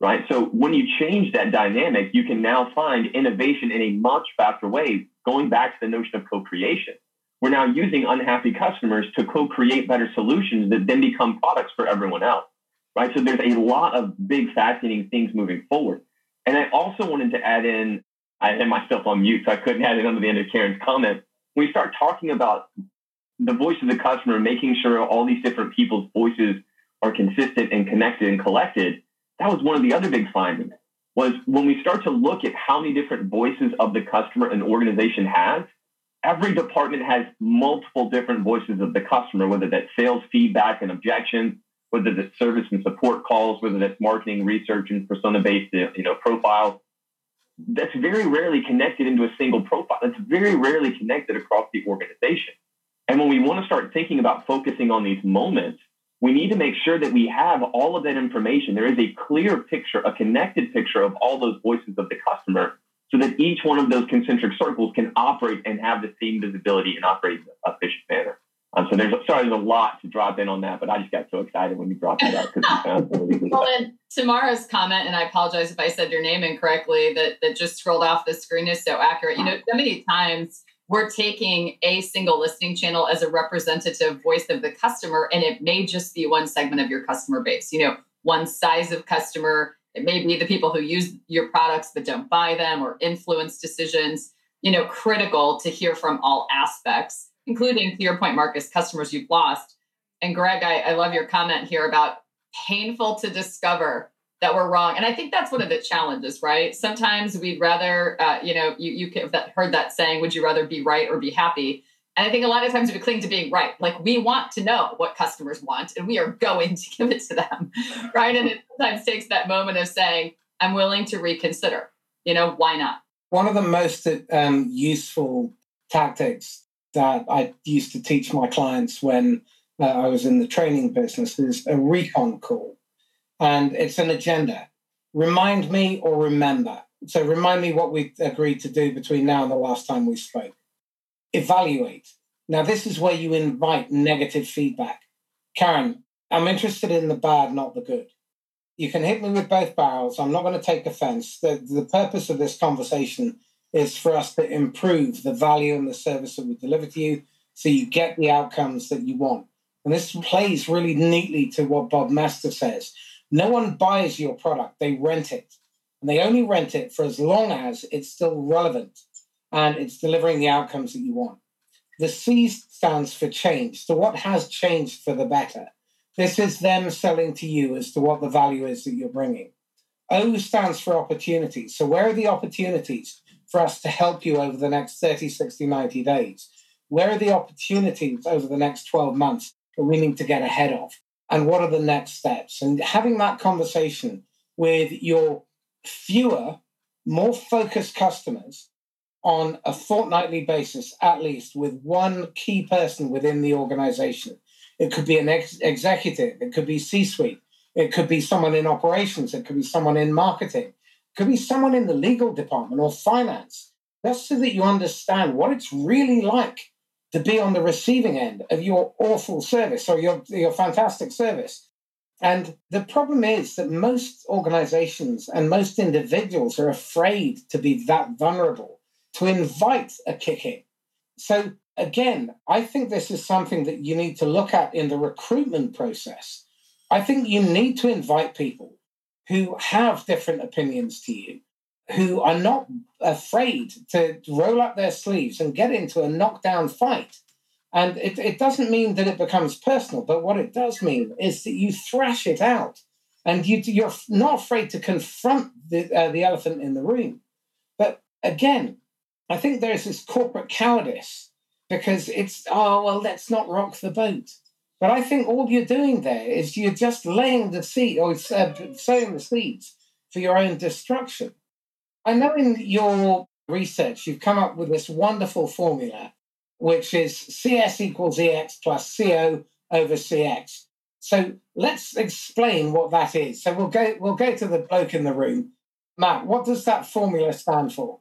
right? So when you change that dynamic, you can now find innovation in a much faster way, going back to the notion of co-creation. We're now using unhappy customers to co-create better solutions that then become products for everyone else. Right. So there's a lot of big, fascinating things moving forward. And I also wanted to add in, I had myself on mute, so I couldn't add it under the end of Karen's comment. When we start talking about the voice of the customer, making sure all these different people's voices are consistent and connected and collected. That was one of the other big findings was when we start to look at how many different voices of the customer an organization has, every department has multiple different voices of the customer, whether that's sales feedback and objections, whether that's service and support calls, whether that's marketing, research, and persona-based, you know, profile, that's very rarely connected into a single profile. That's very rarely connected across the organization. And when we want to start thinking about focusing on these moments, we need to make sure that we have all of that information. There is a clear picture, a connected picture of all those voices of the customer so that each one of those concentric circles can operate and have the same visibility and operate in an efficient manner. So there's a lot to drop in on that, but I just got so excited when you brought that up because we found really good. Well, and Tamara's comment, and I apologize if I said your name incorrectly, that just scrolled off the screen is so accurate. You know, so many times we're taking a single listening channel as a representative voice of the customer, and it may just be one segment of your customer base, one size of customer. It may be the people who use your products but don't buy them or influence decisions. Critical to hear from all aspects, including, to your point, Marcus, customers you've lost. And Greg, I love your comment here about painful to discover that we're wrong. And I think that's one of the challenges, right? Sometimes we'd rather, you heard that saying, would you rather be right or be happy? And I think a lot of times we cling to being right. Like, we want to know what customers want and we are going to give it to them, right? And it sometimes takes that moment of saying, I'm willing to reconsider, why not? One of the most useful tactics that I used to teach my clients when I was in the training business is a recon call. And it's an agenda. Remind me or remember. So remind me what we agreed to do between now and the last time we spoke. Evaluate. Now, this is where you invite negative feedback. Karen, I'm interested in the bad, not the good. You can hit me with both barrels. I'm not going to take offense. The purpose of this conversation is for us to improve the value and the service that we deliver to you so you get the outcomes that you want. And this plays really neatly to what Bob Master says. No one buys your product. They rent it. And they only rent it for as long as it's still relevant and it's delivering the outcomes that you want. The C stands for change. So what has changed for the better? This is them selling to you as to what the value is that you're bringing. O stands for opportunities. So where are the opportunities for us to help you over the next 30, 60, 90 days? Where are the opportunities over the next 12 months that we need to get ahead of? And what are the next steps? And having that conversation with your fewer, more focused customers on a fortnightly basis, at least with one key person within the organization. It could be an executive. It could be C-suite. It could be someone in operations. It could be someone in marketing. It could be someone in the legal department or finance. That's so that you understand what it's really like to be on the receiving end of your awful service or your fantastic service. And the problem is that most organizations and most individuals are afraid to be that vulnerable, to invite a kick-in. So again, I think this is something that you need to look at in the recruitment process. I think you need to invite people who have different opinions to you, who are not afraid to roll up their sleeves and get into a knockdown fight. And it doesn't mean that it becomes personal, but what it does mean is that you thrash it out and you're not afraid to confront the elephant in the room. But again, I think there's this corporate cowardice because it's, let's not rock the boat. But I think all you're doing there is you're just laying the seed or sowing the seeds for your own destruction. I know in your research, you've come up with this wonderful formula, which is CS equals EX plus CO over CX. So let's explain what that is. So we'll go to the bloke in the room. Matt, what does that formula stand for?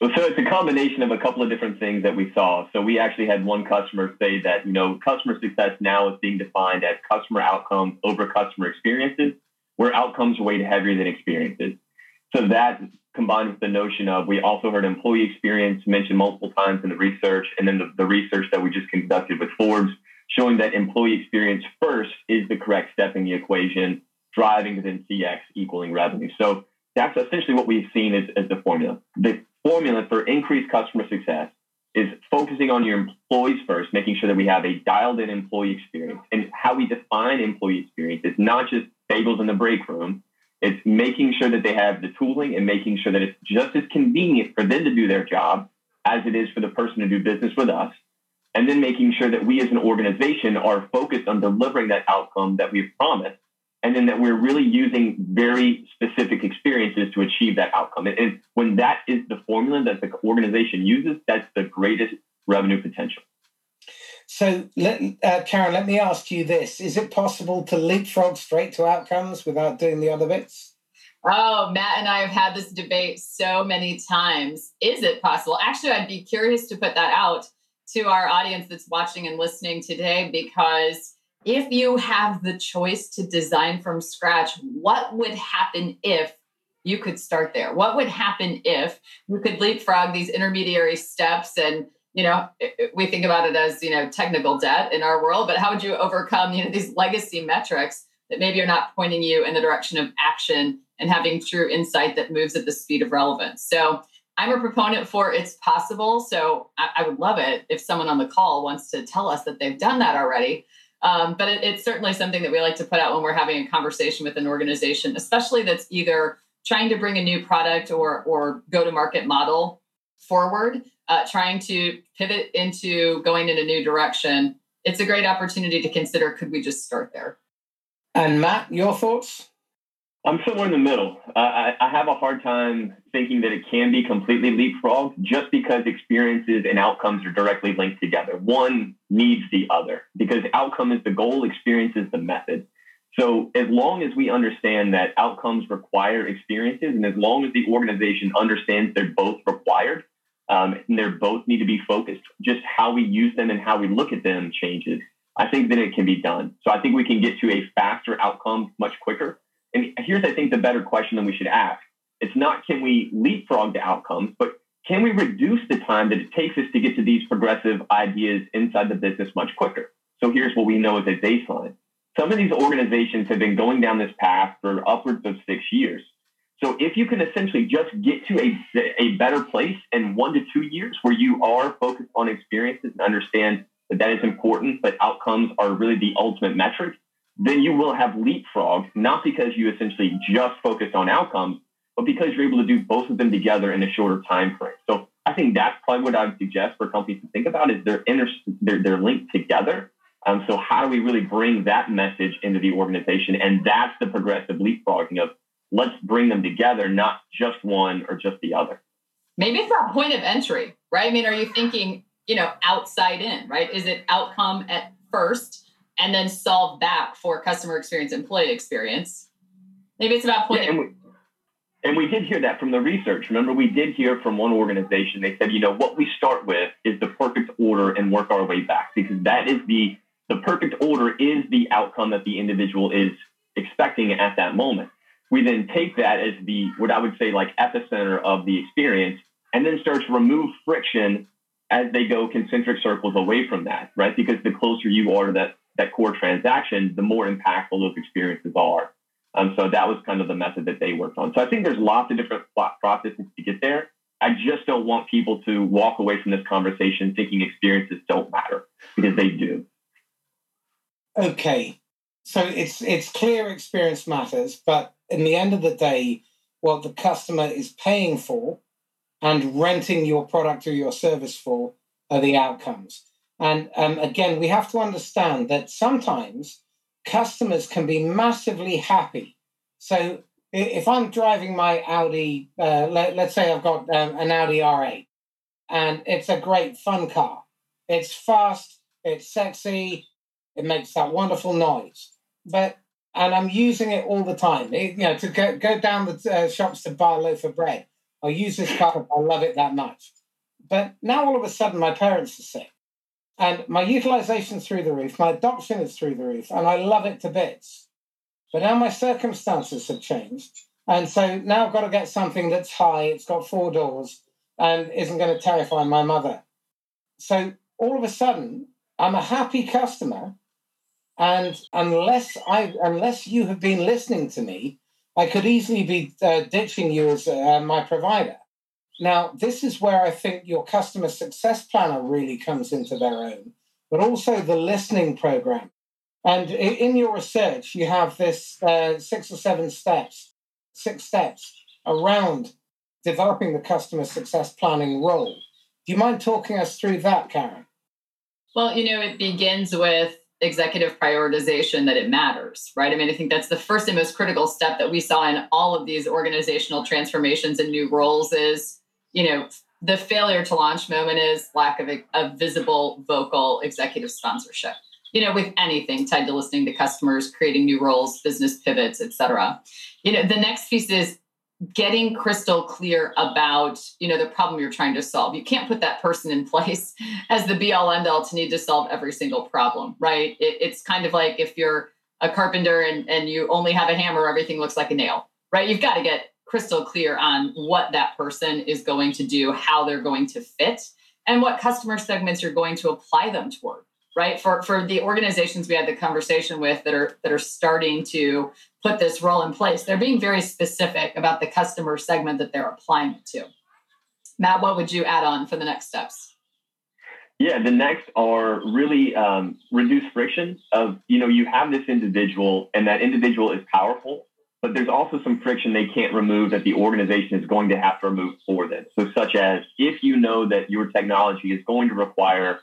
Well, so it's a combination of a couple of different things that we saw. So we actually had one customer say that, customer success now is being defined as customer outcomes over customer experiences, where outcomes weigh heavier than experiences. So that combined with the notion of, we also heard employee experience mentioned multiple times in the research, and then the research that we just conducted with Forbes, showing that employee experience first is the correct step in the equation, driving within CX equaling revenue. So that's essentially what we've seen as the formula. The formula for increased customer success is focusing on your employees first, making sure that we have a dialed-in employee experience. And how we define employee experience is not just bagels in the break room. It's making sure that they have the tooling and making sure that it's just as convenient for them to do their job as it is for the person to do business with us. And then making sure that we as an organization are focused on delivering that outcome that we've promised. And then that we're really using very specific experiences to achieve that outcome. And when that is the formula that the organization uses, that's the greatest revenue potential. So, Karen, let me ask you this. Is it possible to leapfrog straight to outcomes without doing the other bits? Oh, Matt and I have had this debate so many times. Is it possible? Actually, I'd be curious to put that out to our audience that's watching and listening today, because if you have the choice to design from scratch, what would happen if you could start there? What would happen if you could leapfrog these intermediary steps and you know, we think about it as, you know, technical debt in our world, but how would you overcome, you know, these legacy metrics that maybe are not pointing you in the direction of action and having true insight that moves at the speed of relevance? So I'm a proponent for it's possible. So I would love it if someone on the call wants to tell us that they've done that already. But it's certainly something that we like to put out when we're having a conversation with an organization, especially that's either trying to bring a new product or go-to-market model forward, trying to pivot into going in a new direction. It's a great opportunity to consider, could we just start there? And Matt, your thoughts? I'm somewhere in the middle. I have a hard time thinking that it can be completely leapfrogged just because experiences and outcomes are directly linked together. One needs the other because outcome is the goal, experience is the method. So as long as we understand that outcomes require experiences and as long as the organization understands they're both required, and they're both need to be focused, just how we use them and how we look at them changes, I think that it can be done. So I think we can get to a faster outcome much quicker. And here's, I think, the better question that we should ask. It's not can we leapfrog the outcomes, but can we reduce the time that it takes us to get to these progressive ideas inside the business much quicker? So here's what we know as a baseline. Some of these organizations have been going down this path for upwards of 6 years. So if you can essentially just get to a better place in 1 to 2 years where you are focused on experiences and understand that that is important, but outcomes are really the ultimate metric, then you will have leapfrogged, not because you essentially just focused on outcomes, but because you're able to do both of them together in a shorter time frame. So I think that's probably what I would suggest for companies to think about is they're linked together. So how do we really bring that message into the organization? And that's the progressive leapfrogging of let's bring them together, not just one or just the other. Maybe it's that point of entry, right? I mean, are you thinking, you know, outside in, right? Is it outcome at first? And then solve that for customer experience, employee experience. Maybe it's about point. Yeah, and we did hear that from the research. Remember, we did hear from one organization. They said, you know, what we start with is the perfect order and work our way back because that is the perfect order is the outcome that the individual is expecting at that moment. We then take that as the, what I would say, like epicenter of the experience and then start to remove friction as they go concentric circles away from that, right? Because the closer you are to that core transaction, the more impactful those experiences are. So that was kind of the method that they worked on. So I think there's lots of different processes to get there. I just don't want people to walk away from this conversation thinking experiences don't matter because they do. Okay. So it's clear experience matters, but in the end of the day, what the customer is paying for and renting your product or your service for are the outcomes. And again, we have to understand that sometimes customers can be massively happy. So if I'm driving my Audi, let's say I've got an Audi R8, and it's a great fun car. It's fast, it's sexy, it makes that wonderful noise. And I'm using it all the time. To go down the shops to buy a loaf of bread. I use this car, I love it that much. But now all of a sudden my parents are sick. And my utilization is through the roof, my adoption is through the roof, and I love it to bits. But now my circumstances have changed. And so now I've got to get something that's high, it's got 4 doors, and isn't going to terrify my mother. So all of a sudden, I'm a happy customer. And unless you have been listening to me, I could easily be ditching you as my provider. Now, this is where I think your customer success planner really comes into their own, but also the listening program. And in your research, you have this 6 steps around developing the customer success planning role. Do you mind talking us through that, Karen? Well, you know, it begins with executive prioritization that it matters, right? I mean, I think that's the first and most critical step that we saw in all of these organizational transformations and new roles is, you know, the failure to launch moment is lack of a visible, vocal executive sponsorship, you know, with anything tied to listening to customers, creating new roles, business pivots, et cetera. You know, the next piece is getting crystal clear about, you know, the problem you're trying to solve. You can't put that person in place as the be all end all to need to solve every single problem, right? It's kind of like if you're a carpenter and you only have a hammer, everything looks like a nail, right? You've got to get crystal clear on what that person is going to do, how they're going to fit, and what customer segments you're going to apply them toward, right? For the organizations we had the conversation with that are starting to put this role in place, they're being very specific about the customer segment that they're applying it to. Matt, what would you add on for the next steps? Yeah, the next are really reduce friction of, you have this individual and that individual is powerful, but there's also some friction they can't remove that the organization is going to have to remove for them. So such as if you know that your technology is going to require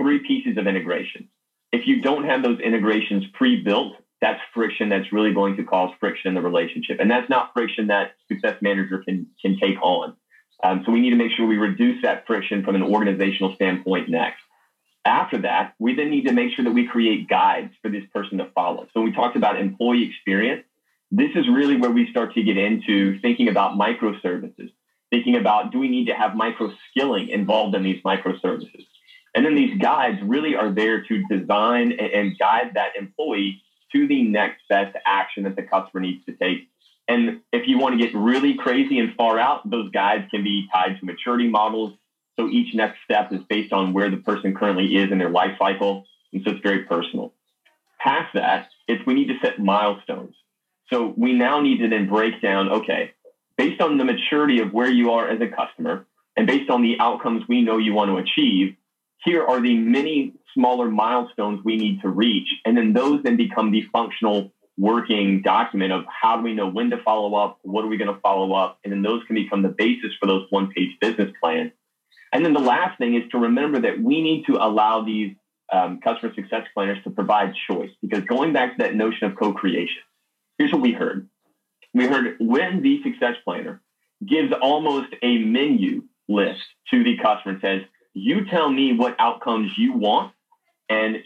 3 pieces of integration, if you don't have those integrations pre-built, that's friction that's really going to cause friction in the relationship. And that's not friction that success manager can take on. So we need to make sure we reduce that friction from an organizational standpoint next. After that, we then need to make sure that we create guides for this person to follow. So we talked about employee experience. This is really where we start to get into thinking about microservices, thinking about do we need to have micro-skilling involved in these microservices? And then these guides really are there to design and guide that employee to the next best action that the customer needs to take. And if you want to get really crazy and far out, those guides can be tied to maturity models. So each next step is based on where the person currently is in their life cycle. And so it's very personal. Past that, we need to set milestones. So we now need to then break down, okay, based on the maturity of where you are as a customer and based on the outcomes we know you want to achieve, here are the many smaller milestones we need to reach. And then those then become the functional working document of how do we know when to follow up, what are we going to follow up, and then those can become the basis for those one-page business plans. And then the last thing is to remember that we need to allow these customer success planners to provide choice, because going back to that notion of co-creation, here's what we heard. We heard when the success planner gives almost a menu list to the customer and says, you tell me what outcomes you want. And,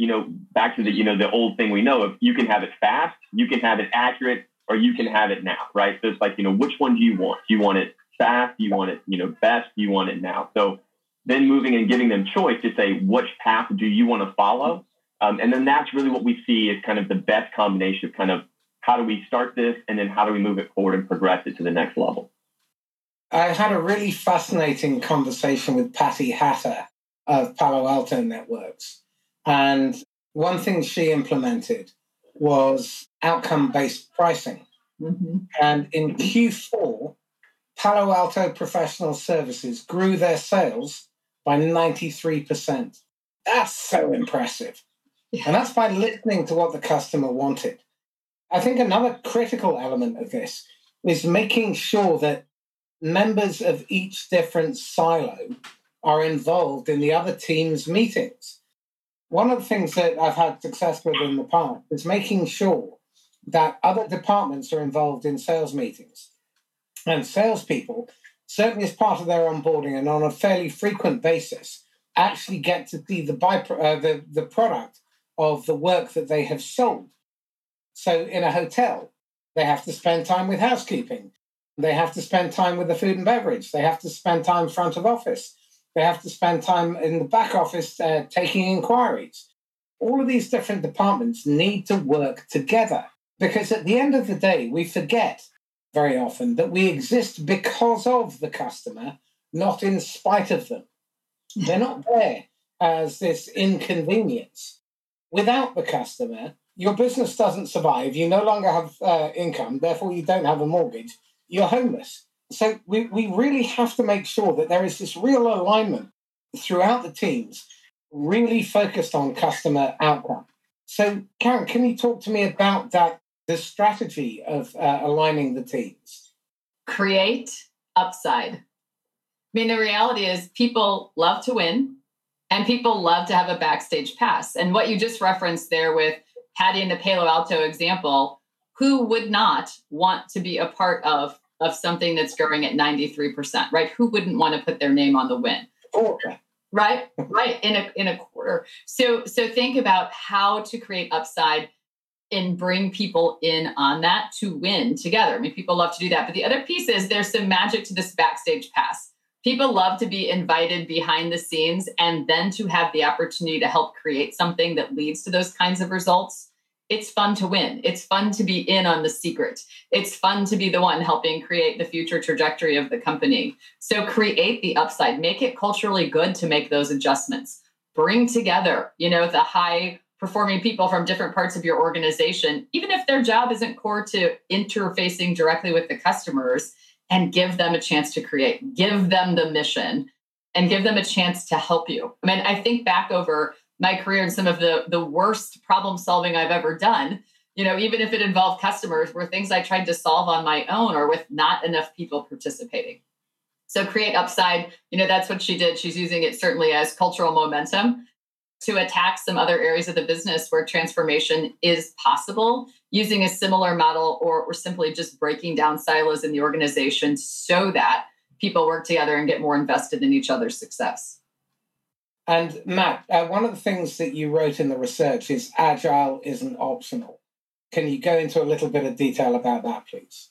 back to the, the old thing we know of, you can have it fast, you can have it accurate, or you can have it now, right? So it's like, which one do you want? Do you want it fast? Do you want it, best? Do you want it now? So then moving and giving them choice to say, which path do you want to follow? And then that's really what we see is kind of the best combination of kind of how do we start this? And then how do we move it forward and progress it to the next level? I had a really fascinating conversation with Patty Hatter of Palo Alto Networks. And one thing she implemented was outcome-based pricing. Mm-hmm. And in Q4, Palo Alto Professional Services grew their sales by 93%. That's so impressive. Yeah. And that's by listening to what the customer wanted. I think another critical element of this is making sure that members of each different silo are involved in the other team's meetings. One of the things that I've had success with in the past is making sure that other departments are involved in sales meetings. And salespeople, certainly as part of their onboarding and on a fairly frequent basis, actually get to see the product of the work that they have sold. So in a hotel, they have to spend time with housekeeping. They have to spend time with the food and beverage. They have to spend time in front of office. They have to spend time in the back office taking inquiries. All of these different departments need to work together, because at the end of the day, we forget very often that we exist because of the customer, not in spite of them. They're not there as this inconvenience. Without the customer, your business doesn't survive. You no longer have income. Therefore, you don't have a mortgage. You're homeless. So we really have to make sure that there is this real alignment throughout the teams, really focused on customer outcome. So, Karen, can you talk to me about the strategy of aligning the teams? Create upside. The reality is people love to win and people love to have a backstage pass. And what you just referenced there with Patty and the Palo Alto example, who would not want to be a part of something that's growing at 93%, right? Who wouldn't want to put their name on the win? Okay. Right? Right. In a quarter. So think about how to create upside and bring people in on that to win together. People love to do that. But the other piece is there's some magic to this backstage pass. People love to be invited behind the scenes and then to have the opportunity to help create something that leads to those kinds of results It's fun to win. It's fun to be in on the secret. It's fun to be the one helping create the future trajectory of the company. So create the upside, make it culturally good to make those adjustments. Bring together, the high performing people from different parts of your organization, even if their job isn't core to interfacing directly with the customers, and give them a chance to create, give them the mission, and give them a chance to help you. I mean, I think back over my career and some of the worst problem solving I've ever done, even if it involved customers, were things I tried to solve on my own or with not enough people participating. So create upside, that's what she did. She's using it certainly as cultural momentum to attack some other areas of the business where transformation is possible, using a similar model or simply just breaking down silos in the organization so that people work together and get more invested in each other's success. And Matt, one of the things that you wrote in the research is agile isn't optional. Can you go into a little bit of detail about that, please?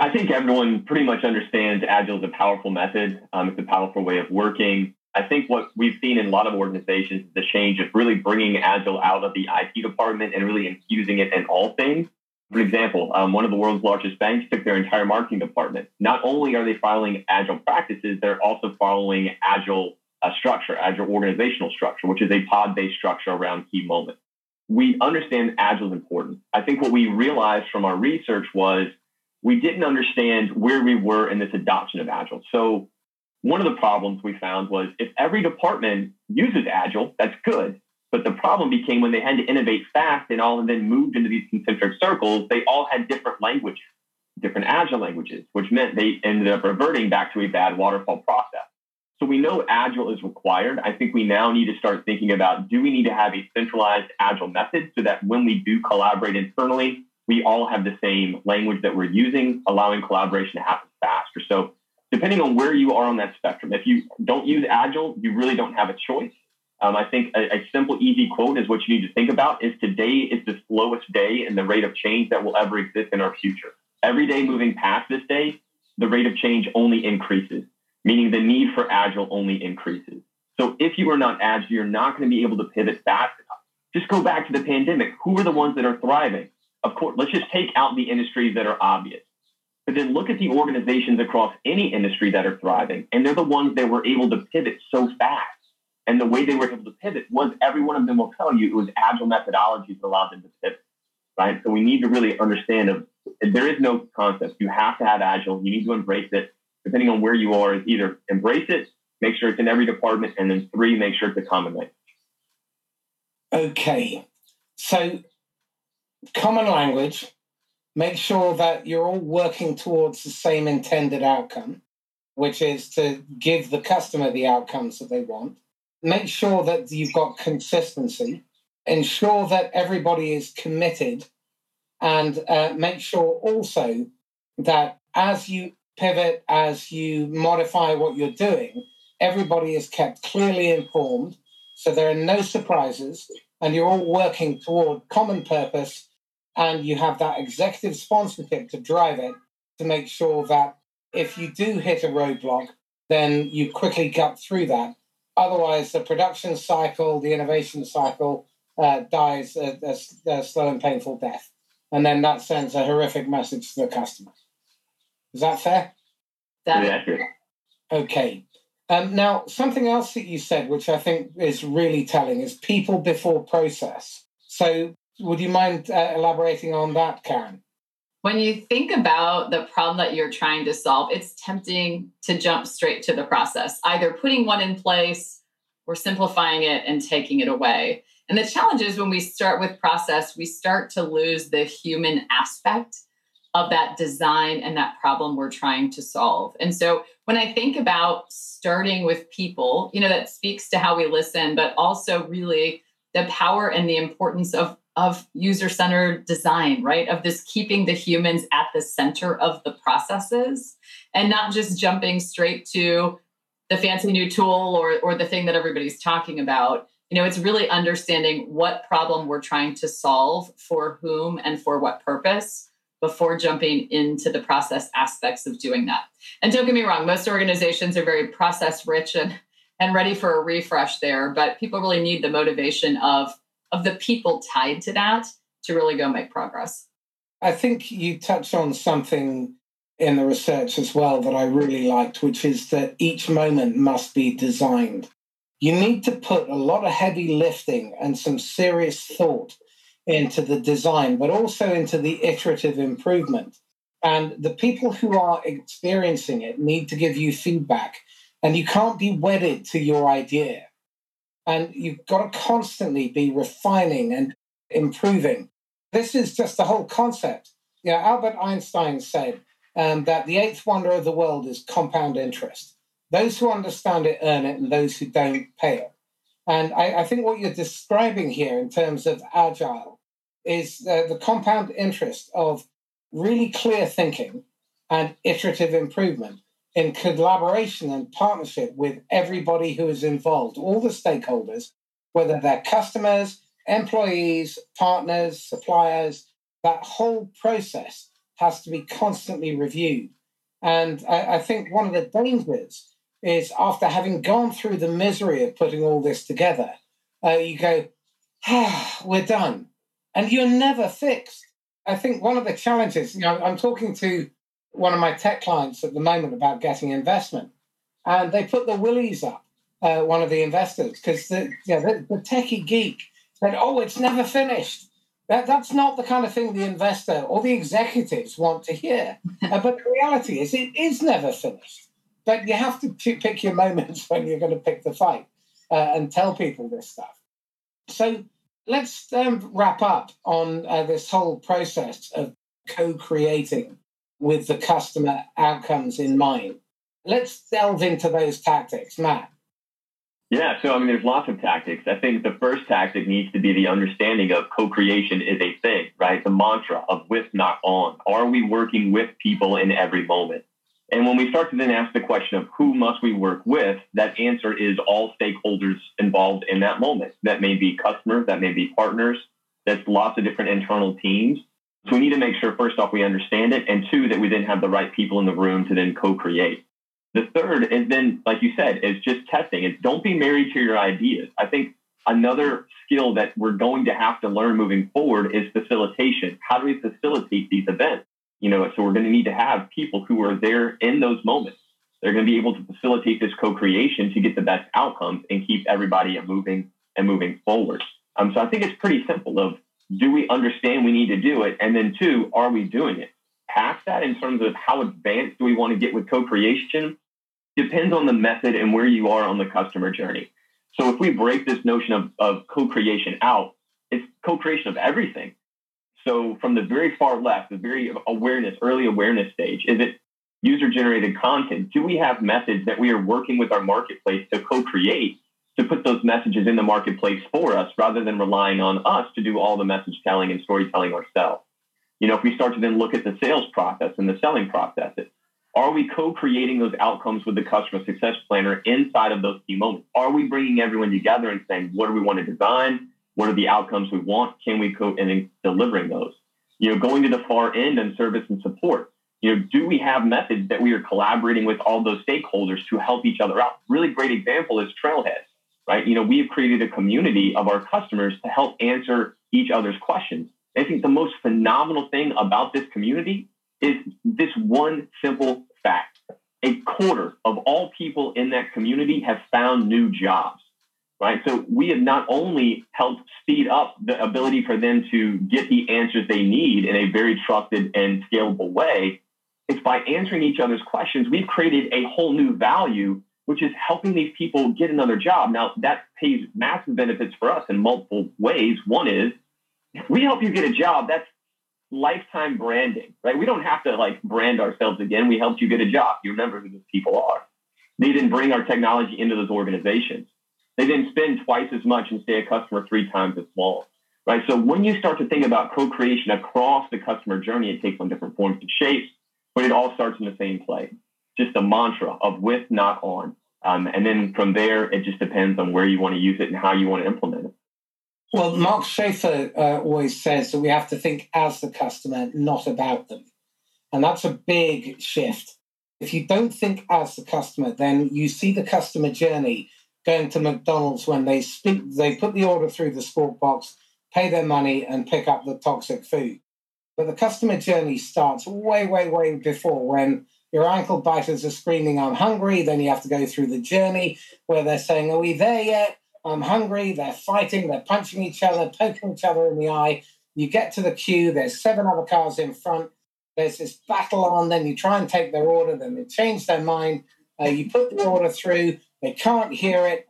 I think everyone pretty much understands agile is a powerful method. It's a powerful way of working. I think what we've seen in a lot of organizations is the change of really bringing agile out of the IT department and really infusing it in all things. For example, one of the world's largest banks took their entire marketing department. Not only are they following agile practices, they're also following agile structure, agile organizational structure, which is a pod-based structure around key moments. We understand agile is important. I think what we realized from our research was we didn't understand where we were in this adoption of agile. So one of the problems we found was if every department uses agile, that's good. But the problem became when they had to innovate fast and all and then moved into these concentric circles, they all had different languages, different agile languages, which meant they ended up reverting back to a bad waterfall process. So we know agile is required. I think we now need to start thinking about, do we need to have a centralized agile method so that when we do collaborate internally, we all have the same language that we're using, allowing collaboration to happen faster. So depending on where you are on that spectrum, if you don't use agile, you really don't have a choice. I think a simple, easy quote is what you need to think about is today is the slowest day and the rate of change that will ever exist in our future. Every day moving past this day, the rate of change only increases, meaning the need for agile only increases. So if you are not agile, you're not going to be able to pivot fast enough. Just go back to the pandemic. Who are the ones that are thriving? Of course, let's just take out the industries that are obvious. But then look at the organizations across any industry that are thriving, and they're the ones that were able to pivot so fast. And the way they were able to pivot was every one of them will tell you it was agile methodologies that allowed them to pivot, right? So we need to really understand there is no concept. You have to have agile. You need to embrace it. Depending on where you are, is either embrace it, make sure it's in every department, and then three, make sure it's a common language. Okay. So common language, make sure that you're all working towards the same intended outcome, which is to give the customer the outcomes that they want. Make sure that you've got consistency, ensure that everybody is committed, and make sure also that as you pivot, as you modify what you're doing, everybody is kept clearly informed, so there are no surprises, and you're all working toward common purpose, and you have that executive sponsorship to drive it, to make sure that if you do hit a roadblock, then you quickly gut through that. Otherwise, the production cycle, the innovation cycle dies a slow and painful death, and then that sends a horrific message to the customer. Is that fair? That's accurate. Okay. Now, something else that you said, which I think is really telling, is people before process. So would you mind elaborating on that, Karen? When you think about the problem that you're trying to solve, it's tempting to jump straight to the process, either putting one in place or simplifying it and taking it away. And the challenge is when we start with process, we start to lose the human aspect of that design and that problem we're trying to solve. And so when I think about starting with people, that speaks to how we listen, but also really the power and the importance of user-centered design, right? Of this keeping the humans at the center of the processes and not just jumping straight to the fancy new tool or the thing that everybody's talking about. It's really understanding what problem we're trying to solve for whom and for what purpose, before jumping into the process aspects of doing that. And don't get me wrong, most organizations are very process rich and ready for a refresh there, but people really need the motivation of the people tied to that to really go make progress. I think you touched on something in the research as well that I really liked, which is that each moment must be designed. You need to put a lot of heavy lifting and some serious thought into the design, but also into the iterative improvement. And the people who are experiencing it need to give you feedback. And you can't be wedded to your idea. And you've got to constantly be refining and improving. This is just the whole concept. You know, Albert Einstein said that the eighth wonder of the world is compound interest. Those who understand it earn it, and those who don't pay it. And I think what you're describing here in terms of agile is the compound interest of really clear thinking and iterative improvement in collaboration and partnership with everybody who is involved, all the stakeholders, whether they're customers, employees, partners, suppliers. That whole process has to be constantly reviewed. And I think one of the dangers is after having gone through the misery of putting all this together, you go, we're done. And you're never fixed. I think one of the challenges, you know, I'm talking to one of my tech clients at the moment about getting investment, and they put the willies up, one of the investors, because the techie geek said, oh, it's never finished. That's not the kind of thing the investor or the executives want to hear. But the reality is it is never finished. But you have to pick your moments when you're going to pick the fight and tell people this stuff. So let's wrap up on this whole process of co-creating with the customer outcomes in mind. Let's delve into those tactics, Matt. Yeah, so I mean, there's lots of tactics. I think the first tactic needs to be the understanding of co-creation is a thing, right? The mantra of with, not on. Are we working with people in every moment? And when we start to then ask the question of who must we work with, that answer is all stakeholders involved in that moment. That may be customers, that may be partners, that's lots of different internal teams. So we need to make sure, first off, we understand it, and two, that we then have the right people in the room to then co-create. The third is then, like you said, is just testing. It's don't be married to your ideas. I think another skill that we're going to have to learn moving forward is facilitation. How do we facilitate these events? You know, so we're going to need to have people who are there in those moments. They're going to be able to facilitate this co-creation to get the best outcomes and keep everybody moving forward. So I think it's pretty simple of, do we understand we need to do it? And then two, are we doing it? Past that, in terms of how advanced do we want to get with co-creation, depends on the method and where you are on the customer journey. So if we break this notion of co-creation out, it's co-creation of everything. So from the very far left, the very early awareness stage, is it user-generated content? Do we have methods that we are working with our marketplace to co-create, to put those messages in the marketplace for us rather than relying on us to do all the message telling and storytelling ourselves? You know, if we start to then look at the sales process and the selling processes, are we co-creating those outcomes with the customer success planner inside of those key moments? Are we bringing everyone together and saying, what do we want to design? What are the outcomes we want? Can we and then delivering those? You know, going to the far end and service and support. You know, do we have methods that we are collaborating with all those stakeholders to help each other out? Really great example is Trailhead, right? You know, we've created a community of our customers to help answer each other's questions. I think the most phenomenal thing about this community is this one simple fact. A quarter of all people in that community have found new jobs, right? So we have not only helped speed up the ability for them to get the answers they need in a very trusted and scalable way, it's by answering each other's questions, we've created a whole new value, which is helping these people get another job. Now, that pays massive benefits for us in multiple ways. One is, if we help you get a job, that's lifetime branding, right? We don't have to like brand ourselves again. We helped you get a job. You remember who those people are. They then bring our technology into those organizations. They then spend twice as much and stay a customer three times as long, right? So when you start to think about co-creation across the customer journey, it takes on different forms and shapes, but it all starts in the same place. Just a mantra of with, not on. And then from there, it just depends on where you want to use it and how you want to implement it. Well, Mark Schaefer always says that we have to think as the customer, not about them. And that's a big shift. If you don't think as the customer, then you see the customer journey going to McDonald's when they put the order through the sport box, pay their money and pick up the toxic food. But the customer journey starts way, way, way before, when your ankle biters are screaming, "I'm hungry." Then you have to go through the journey where they're saying, "Are we there yet? I'm hungry." They're fighting, they're punching each other, poking each other in the eye. You get to the queue, there's 7 other cars in front. There's this battle on, then you try and take their order, then they change their mind. You put the order through, they can't hear it,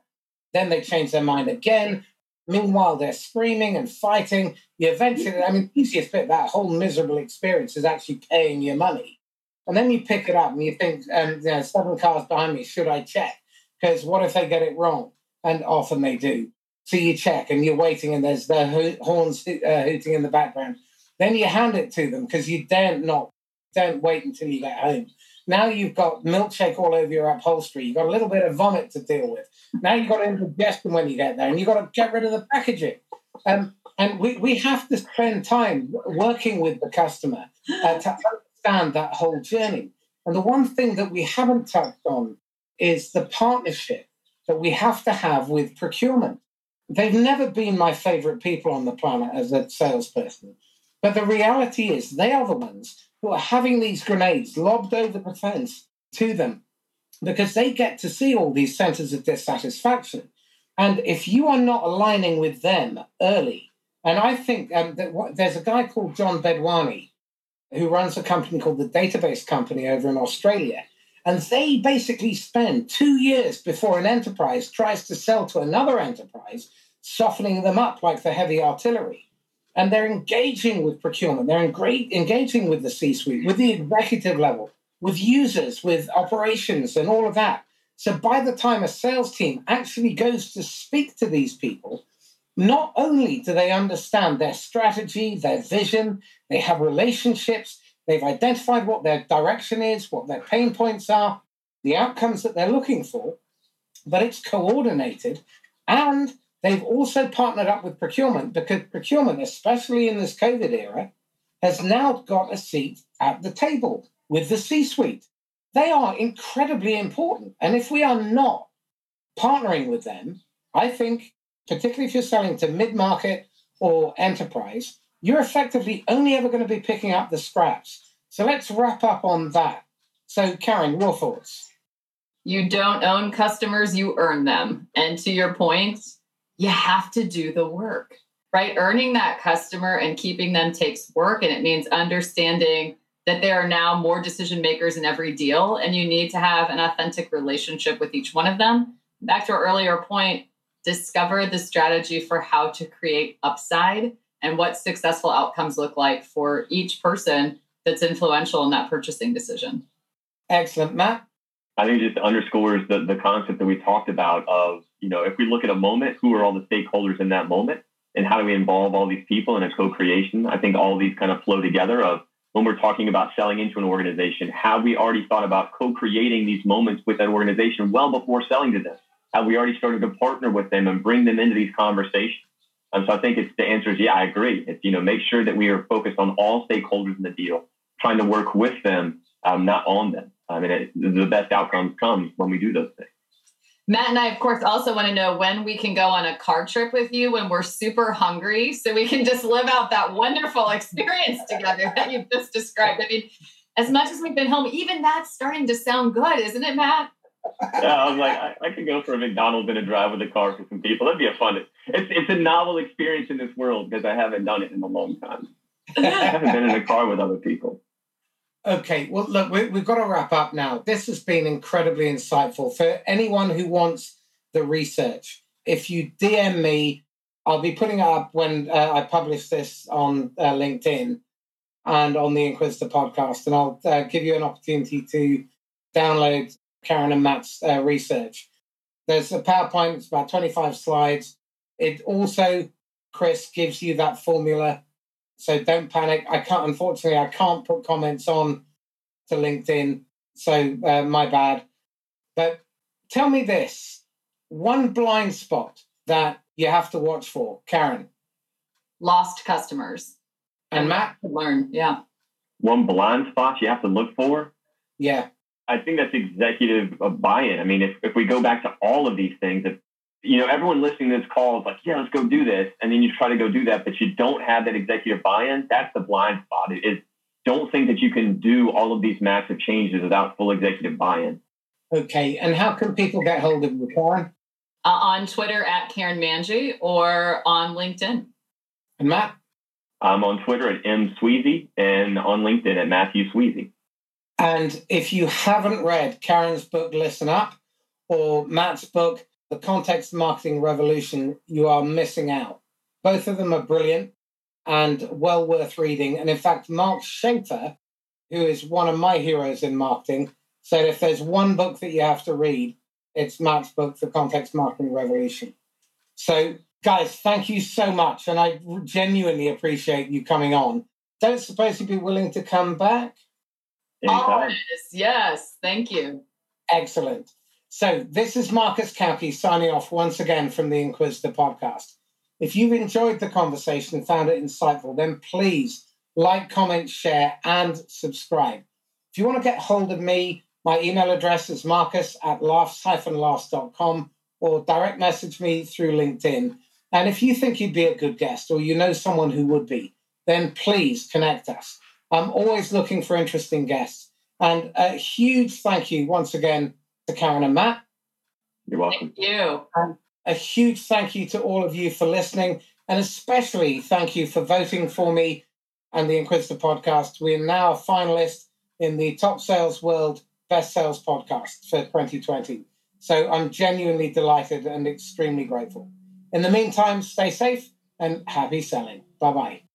then they change their mind again. Meanwhile, they're screaming and fighting. You eventually, I mean, the easiest bit of that whole miserable experience is actually paying your money. And then you pick it up and you think, 7 cars behind me, should I check? Because what if they get it wrong? And often they do. So you check and you're waiting and there's the horns hooting in the background. Then you hand it to them because you don't wait until you get home. Now you've got milkshake all over your upholstery. You've got a little bit of vomit to deal with. Now you've got indigestion when you get there, and you've got to get rid of the packaging. And we have to spend time working with the customer to understand that whole journey. And the one thing that we haven't touched on is the partnership that we have to have with procurement. They've never been my favorite people on the planet as a salesperson. But the reality is they are the ones who are having these grenades lobbed over the fence to them, because they get to see all these centers of dissatisfaction. And if you are not aligning with them early, and I think there's a guy called John Bedwani who runs a company called the Database Company over in Australia, and they basically spend 2 years before an enterprise tries to sell to another enterprise, softening them up like the heavy artillery. And they're engaging with procurement. They're engaging with the C-suite, with the executive level, with users, with operations and all of that. So by the time a sales team actually goes to speak to these people, not only do they understand their strategy, their vision, they have relationships, they've identified what their direction is, what their pain points are, the outcomes that they're looking for, but it's coordinated. And they've also partnered up with procurement, because procurement, especially in this COVID era, has now got a seat at the table with the C-suite. They are incredibly important. And if we are not partnering with them, I think, particularly if you're selling to mid-market or enterprise, you're effectively only ever going to be picking up the scraps. So let's wrap up on that. So, Karen, your thoughts? You don't own customers, you earn them. And to your point, you have to do the work, right? Earning that customer and keeping them takes work. And it means understanding that there are now more decision makers in every deal, and you need to have an authentic relationship with each one of them. Back to our earlier point, discover the strategy for how to create upside and what successful outcomes look like for each person that's influential in that purchasing decision. Excellent. Matt? I think it just underscores the concept that we talked about of, you know, if we look at a moment, who are all the stakeholders in that moment and how do we involve all these people in a co-creation? I think all these kind of flow together of when we're talking about selling into an organization, have we already thought about co-creating these moments with that organization well before selling to them? Have we already started to partner with them and bring them into these conversations? And so I think the answer is, yeah, I agree. It's, you know, make sure that we are focused on all stakeholders in the deal, trying to work with them, not on them. I mean, the best outcomes come when we do those things. Matt and I, of course, also want to know when we can go on a car trip with you when we're super hungry, so we can just live out that wonderful experience together that you've just described. I mean, as much as we've been home, even that's starting to sound good, isn't it, Matt? Yeah, I was like, I could go for a McDonald's and a drive with a car for some people. That'd be a fun. It's a novel experience in this world because I haven't done it in a long time. I haven't been in a car with other people. Okay, well, look, we've got to wrap up now. This has been incredibly insightful. For anyone who wants the research, if you DM me, I'll be putting up when I publish this on LinkedIn and on the Inquisitor podcast, and I'll give you an opportunity to download Karen and Matt's research. There's a PowerPoint, it's about 25 slides. It also, Chris, gives you that formula. So don't panic. I can't put comments on to LinkedIn. So my bad. But tell me this, one blind spot that you have to watch for, Karen. Lost customers. And Matt could learn. Yeah. One blind spot you have to look for. Yeah. I think that's executive buy-in. I mean, if we go back to all of these things, if You know, everyone listening to this call is like, yeah, let's go do this. And then you try to go do that, but you don't have that executive buy-in. That's the blind spot. It don't think that you can do all of these massive changes without full executive buy-in. Okay. And how can people get hold of you, Karen? On Twitter at Karen Mangia or on LinkedIn. And Matt? I'm on Twitter at msweezey and on LinkedIn at Matthew Sweezey. And if you haven't read Karen's book, Listen Up, or Matt's book, The Context Marketing Revolution, you are missing out. Both of them are brilliant and well worth reading. And in fact, Mark Schaefer, who is one of my heroes in marketing, said if there's one book that you have to read, it's Matt's book, The Context Marketing Revolution. So, guys, thank you so much. And I genuinely appreciate you coming on. Don't suppose you'd be willing to come back? Always, yes. Thank you. Excellent. So this is Marcus Kauke signing off once again from the Inquisitor podcast. If you've enjoyed the conversation and found it insightful, then please like, comment, share, and subscribe. If you want to get hold of me, my email address is marcus@laughs-laughs.com or direct message me through LinkedIn. And if you think you'd be a good guest or you know someone who would be, then please connect us. I'm always looking for interesting guests. And a huge thank you once again to Karen and Matt. You're welcome. Thank you. And a huge thank you to all of you for listening, and especially thank you for voting for me and the Inquisitor podcast. We are now a finalist in the Top Sales World Best Sales Podcast for 2020. So I'm genuinely delighted and extremely grateful. In the meantime, stay safe and happy selling. Bye-bye.